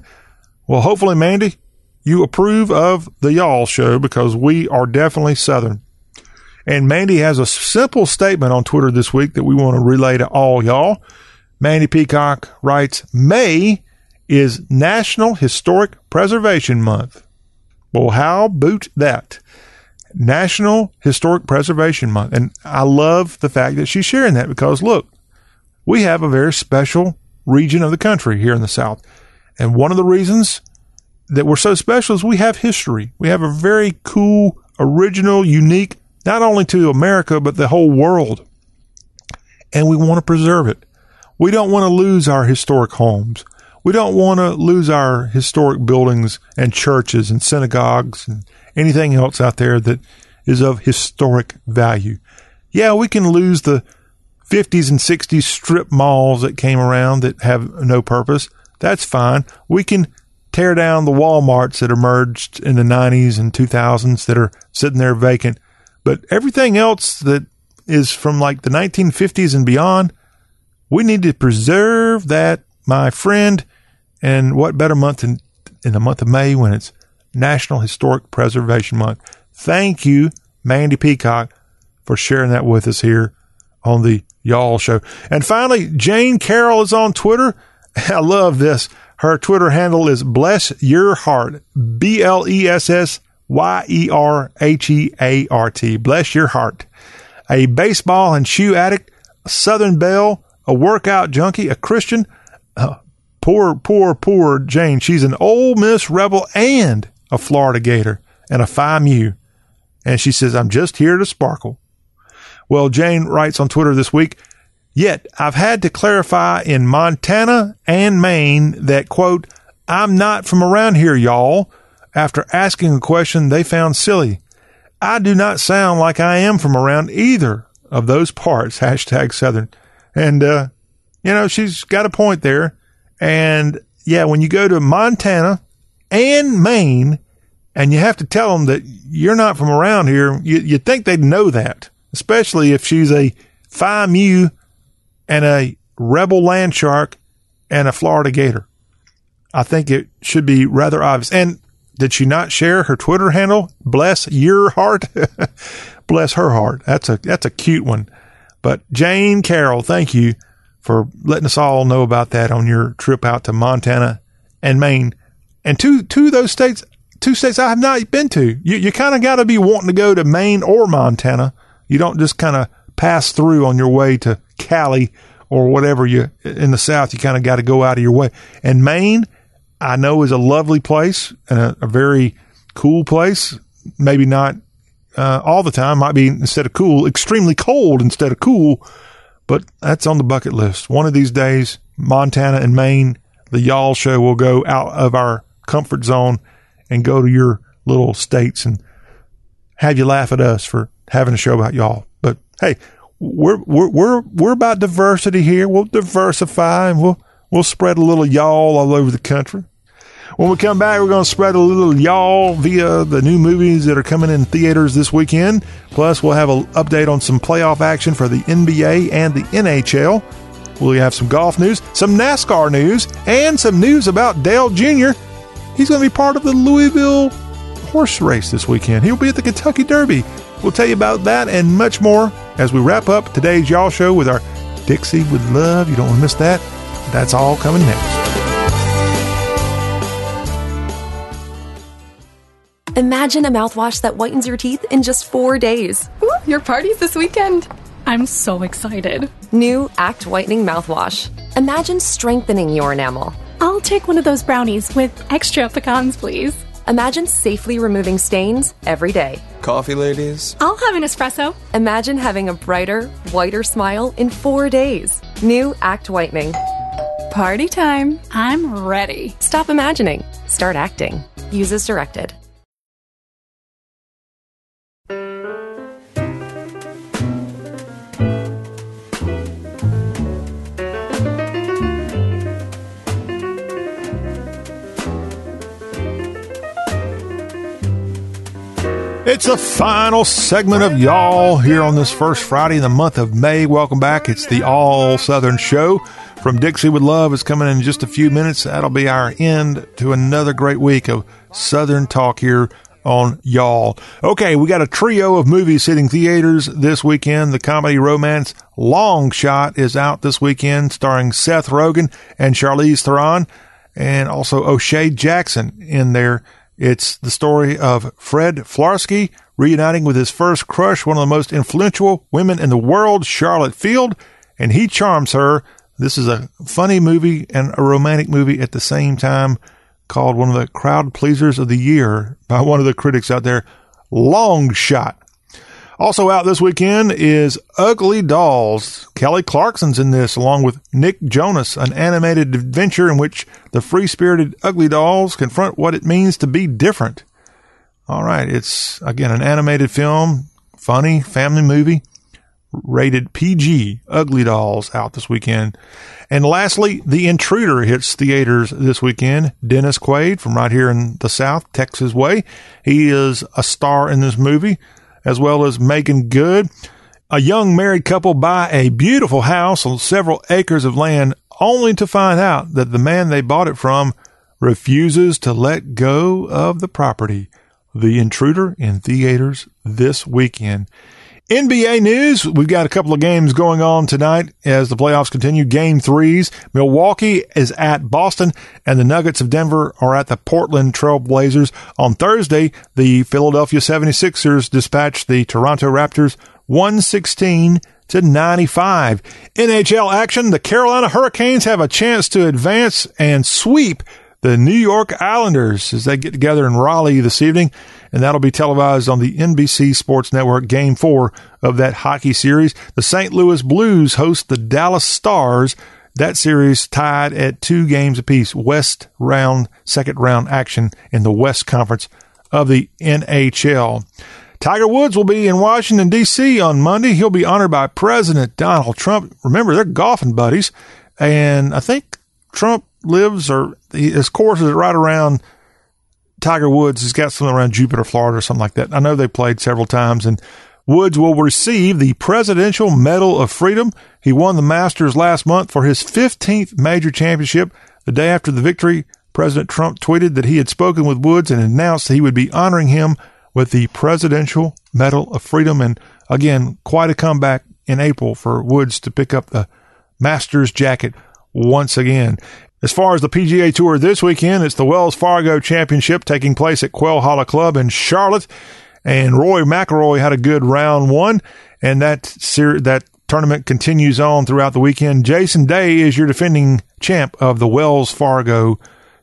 Well, hopefully, Mandy, you approve of the Y'all Show because we are definitely Southern. And Mandy has a simple statement on Twitter this week that we want to relay to all y'all. Mandy Peacock writes, May is National Historic Preservation Month. Well, how boot that? National Historic Preservation Month. And I love the fact that she's sharing that because, look, we have a very special region of the country here in the South. And one of the reasons that we're so special is we have history. We have a very cool, original, unique, not only to America, but the whole world. And we want to preserve it. We don't want to lose our historic homes. We don't want to lose our historic buildings and churches and synagogues and anything else out there that is of historic value. Yeah, we can lose the 50s and 60s strip malls that came around that have no purpose. That's fine. We can tear down the Walmarts that emerged in the 90s and 2000s that are sitting there vacant. But everything else that is from like the 1950s and beyond, we need to preserve that, my friend. And what better month than in the month of May when it's National Historic Preservation Month. Thank you, Mandy Peacock, for sharing that with us here on the Y'all Show. And finally, Jane Carroll is on Twitter. I love this. Her Twitter handle is Bless Your Heart, BLESS Y-E-R-H-E-A-R-T. Bless your heart. A baseball and shoe addict, a Southern belle, a workout junkie, a Christian. Poor Jane. She's an Ole Miss rebel and a Florida Gator and a Phi Mu. And she says, I'm just here to sparkle. Well, Jane writes on Twitter this week, yet I've had to clarify in Montana and Maine that, quote, I'm not from around here, y'all, after asking a question they found silly. I do not sound like I am from around either of those parts, hashtag Southern. And, you know, she's got a point there. And, yeah, when you go to Montana and Maine and you have to tell them that you're not from around here, you'd think they'd know that, especially if she's a Phi Mu and a rebel land shark and a Florida Gator. I think it should be rather obvious. And did she not share her Twitter handle? Bless your heart. Bless her heart. That's a cute one. But Jane Carroll, thank you for letting us all know about that on your trip out to Montana and Maine. And two of those states, two states I have not been to. You kind of got to be wanting to go to Maine or Montana. You don't just kind of pass through on your way to Cali or whatever. You in the South, you kind of got to go out of your way. And Maine, I know, is a lovely place and a very cool place. Maybe not all the time. Might be, instead of cool, extremely cold instead of cool. But that's on the bucket list. One of these days, Montana and Maine, the Y'all Show will go out of our comfort zone and go to your little states and have you laugh at us for having a show about y'all. But hey, we're about diversity here. We'll diversify and we'll spread a little y'all all over the country. When we come back, we're going to spread a little y'all via the new movies that are coming in theaters this weekend. Plus, we'll have an update on some playoff action for the NBA and the NHL. We'll have some golf news, some NASCAR news, and some news about Dale Jr. He's going to be part of the Louisville horse race this weekend. He'll be at the Kentucky Derby. We'll tell you about that and much more as we wrap up today's Y'all Show with our Dixie with Love. You don't want to miss that. That's all coming next. Imagine a mouthwash that whitens your teeth in just 4 days. Ooh, your party's this weekend. I'm so excited. New Act Whitening Mouthwash. Imagine strengthening your enamel. I'll take one of those brownies with extra pecans, please. Imagine safely removing stains every day. Coffee, ladies. I'll have an espresso. Imagine having a brighter, whiter smile in 4 days. New Act Whitening. Party time. I'm ready. Stop imagining. Start acting. Use as directed. It's the final segment of Y'all here on this first Friday in the month of May. Welcome back. It's the All Southern Show from Dixie with Love. It's coming in just a few minutes. That'll be our end to another great week of Southern talk here on Y'all. Okay, we got a trio of movies hitting theaters this weekend. The comedy romance Long Shot is out this weekend, starring Seth Rogen and Charlize Theron, and also O'Shea Jackson in there. It's the story of Fred Flarsky reuniting with his first crush, one of the most influential women in the world, Charlotte Field, and he charms her. This is a funny movie and a romantic movie at the same time, called one of the crowd pleasers of the year by one of the critics out there, Long Shot. Also out this weekend is Ugly Dolls. Kelly Clarkson's in this, along with Nick Jonas, an animated adventure in which the free-spirited Ugly Dolls confront what it means to be different. All right, it's, again, an animated film, funny, family movie, rated PG. Ugly Dolls out this weekend. And lastly, The Intruder hits theaters this weekend. Dennis Quaid from right here in the South, Texas way. He is a star in this movie, as well as Megan Good. A young married couple buy a beautiful house on several acres of land, only to find out that the man they bought it from refuses to let go of the property. The Intruder in theaters this weekend. NBA news, we've got a couple of games going on tonight as the playoffs continue. Game 3s, Milwaukee is at Boston, and the Nuggets of Denver are at the Portland Trail Blazers. On Thursday, the Philadelphia 76ers dispatched the Toronto Raptors 116-95. NHL action, the Carolina Hurricanes have a chance to advance and sweep the New York Islanders as they get together in Raleigh this evening, and that'll be televised on the NBC Sports Network. Game 4 of that hockey series. The St. Louis Blues host the Dallas Stars. That series tied at 2 games apiece. Second round action in the West Conference of the NHL. Tiger Woods will be in Washington, D.C. on Monday. He'll be honored by President Donald Trump. Remember, they're golfing buddies, and I think Trump lives, or his course is right around Tiger Woods. He's got something around Jupiter, Florida, or something like that. I know they played several times, and Woods will receive the Presidential Medal of Freedom. He won the Masters last month for his 15th major championship. The day after the victory, President Trump tweeted that he had spoken with Woods and announced that he would be honoring him with the Presidential Medal of Freedom. And again, quite a comeback in April for Woods to pick up the Masters jacket once again. As far as the PGA Tour this weekend, it's the Wells Fargo Championship taking place at Quail Hollow Club in Charlotte, and Roy McIlroy had a good round one, and that tournament continues on throughout the weekend. Jason Day is your defending champ of the Wells Fargo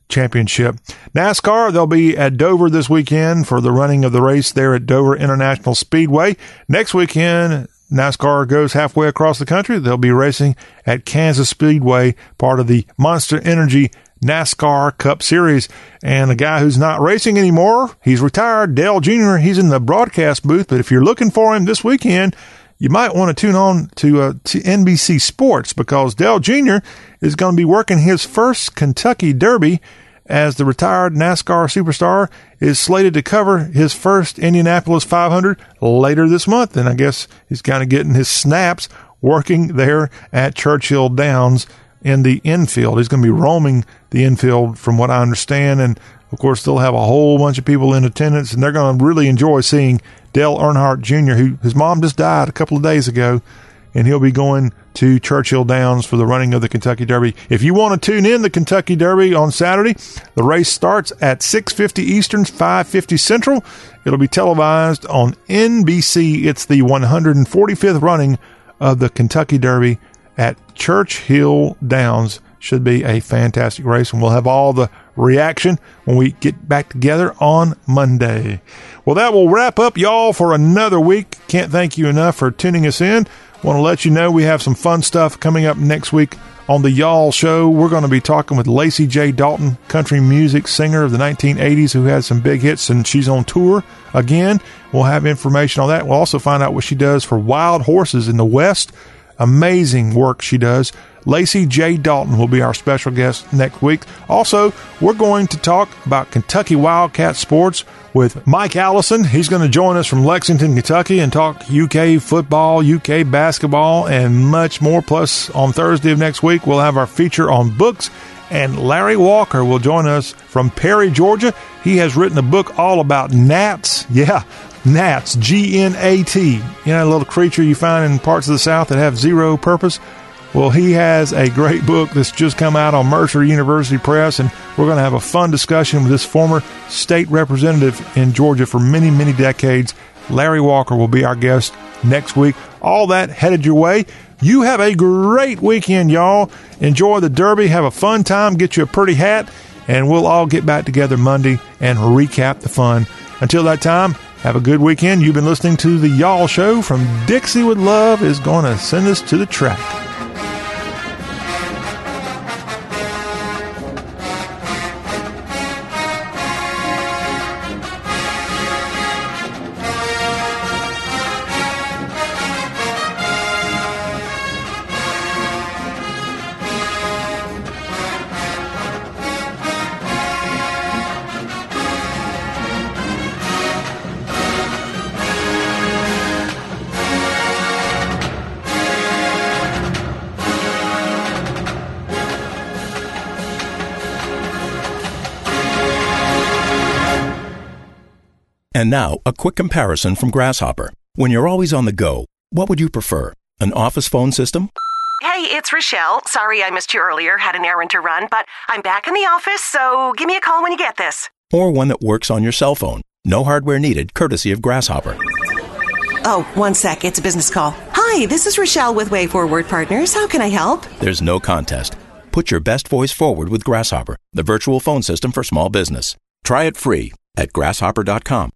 Championship. NASCAR, they'll be at Dover this weekend for the running of the race there at Dover International Speedway. Next weekend, NASCAR goes halfway across the country. They'll be racing at Kansas Speedway, part of the Monster Energy NASCAR Cup Series. And the guy who's not racing anymore, he's retired, Dale Jr., he's in the broadcast booth. But if you're looking for him this weekend, you might want to tune on to NBC Sports, because Dale Jr. is going to be working his first Kentucky Derby, as the retired NASCAR superstar is slated to cover his first Indianapolis 500 later this month. And I guess he's kind of getting his snaps working there at Churchill Downs in the infield. He's going to be roaming the infield from what I understand. And, of course, they'll have a whole bunch of people in attendance, and they're going to really enjoy seeing Dale Earnhardt Jr., whose mom just died a couple of days ago, and he'll be going to Churchill Downs for the running of the Kentucky Derby. If you want to tune in the Kentucky Derby on Saturday, the race starts at 6:50 Eastern, 5:50 Central. It'll be televised on NBC. It's the 145th running of the Kentucky Derby at Churchill Downs. Should be a fantastic race, and we'll have all the reaction when we get back together on Monday. Well, that will wrap up, y'all, for another week. Can't thank you enough for tuning us in. Want to let you know we have some fun stuff coming up next week on the Y'all Show. We're going to be talking with Lacey J. Dalton, country music singer of the 1980s who had some big hits, and she's on tour again. We'll have information on that. We'll also find out what she does for wild horses in the West. Amazing work she does. Lacey J. Dalton will be our special guest next week. Also, we're going to talk about Kentucky Wildcat sports with Mike Allison. He's going to join us from Lexington, Kentucky, and talk UK football, UK basketball, and much more. Plus, on Thursday of next week, we'll have our feature on books, and Larry Walker will join us from Perry, Georgia. He has written a book all about gnats. Yeah, gnats, G-N-A-T. You know, a little creature you find in parts of the South that have zero purpose. Well, he has a great book that's just come out on Mercer University Press, and we're going to have a fun discussion with this former state representative in Georgia for many, many decades. Larry Walker will be our guest next week. All that headed your way. You have a great weekend, y'all. Enjoy the Derby. Have a fun time. Get you a pretty hat, and we'll all get back together Monday and recap the fun. Until that time, have a good weekend. You've been listening to The Y'all Show from Dixie with Love is going to send us to the track. And now, a quick comparison from Grasshopper. When you're always on the go, what would you prefer? An office phone system? Hey, it's Rochelle. Sorry I missed you earlier. Had an errand to run, but I'm back in the office, so give me a call when you get this. Or one that works on your cell phone. No hardware needed, courtesy of Grasshopper. Oh, one sec. It's a business call. Hi, this is Rochelle with Way Forward Partners. How can I help? There's no contest. Put your best voice forward with Grasshopper, the virtual phone system for small business. Try it free at grasshopper.com.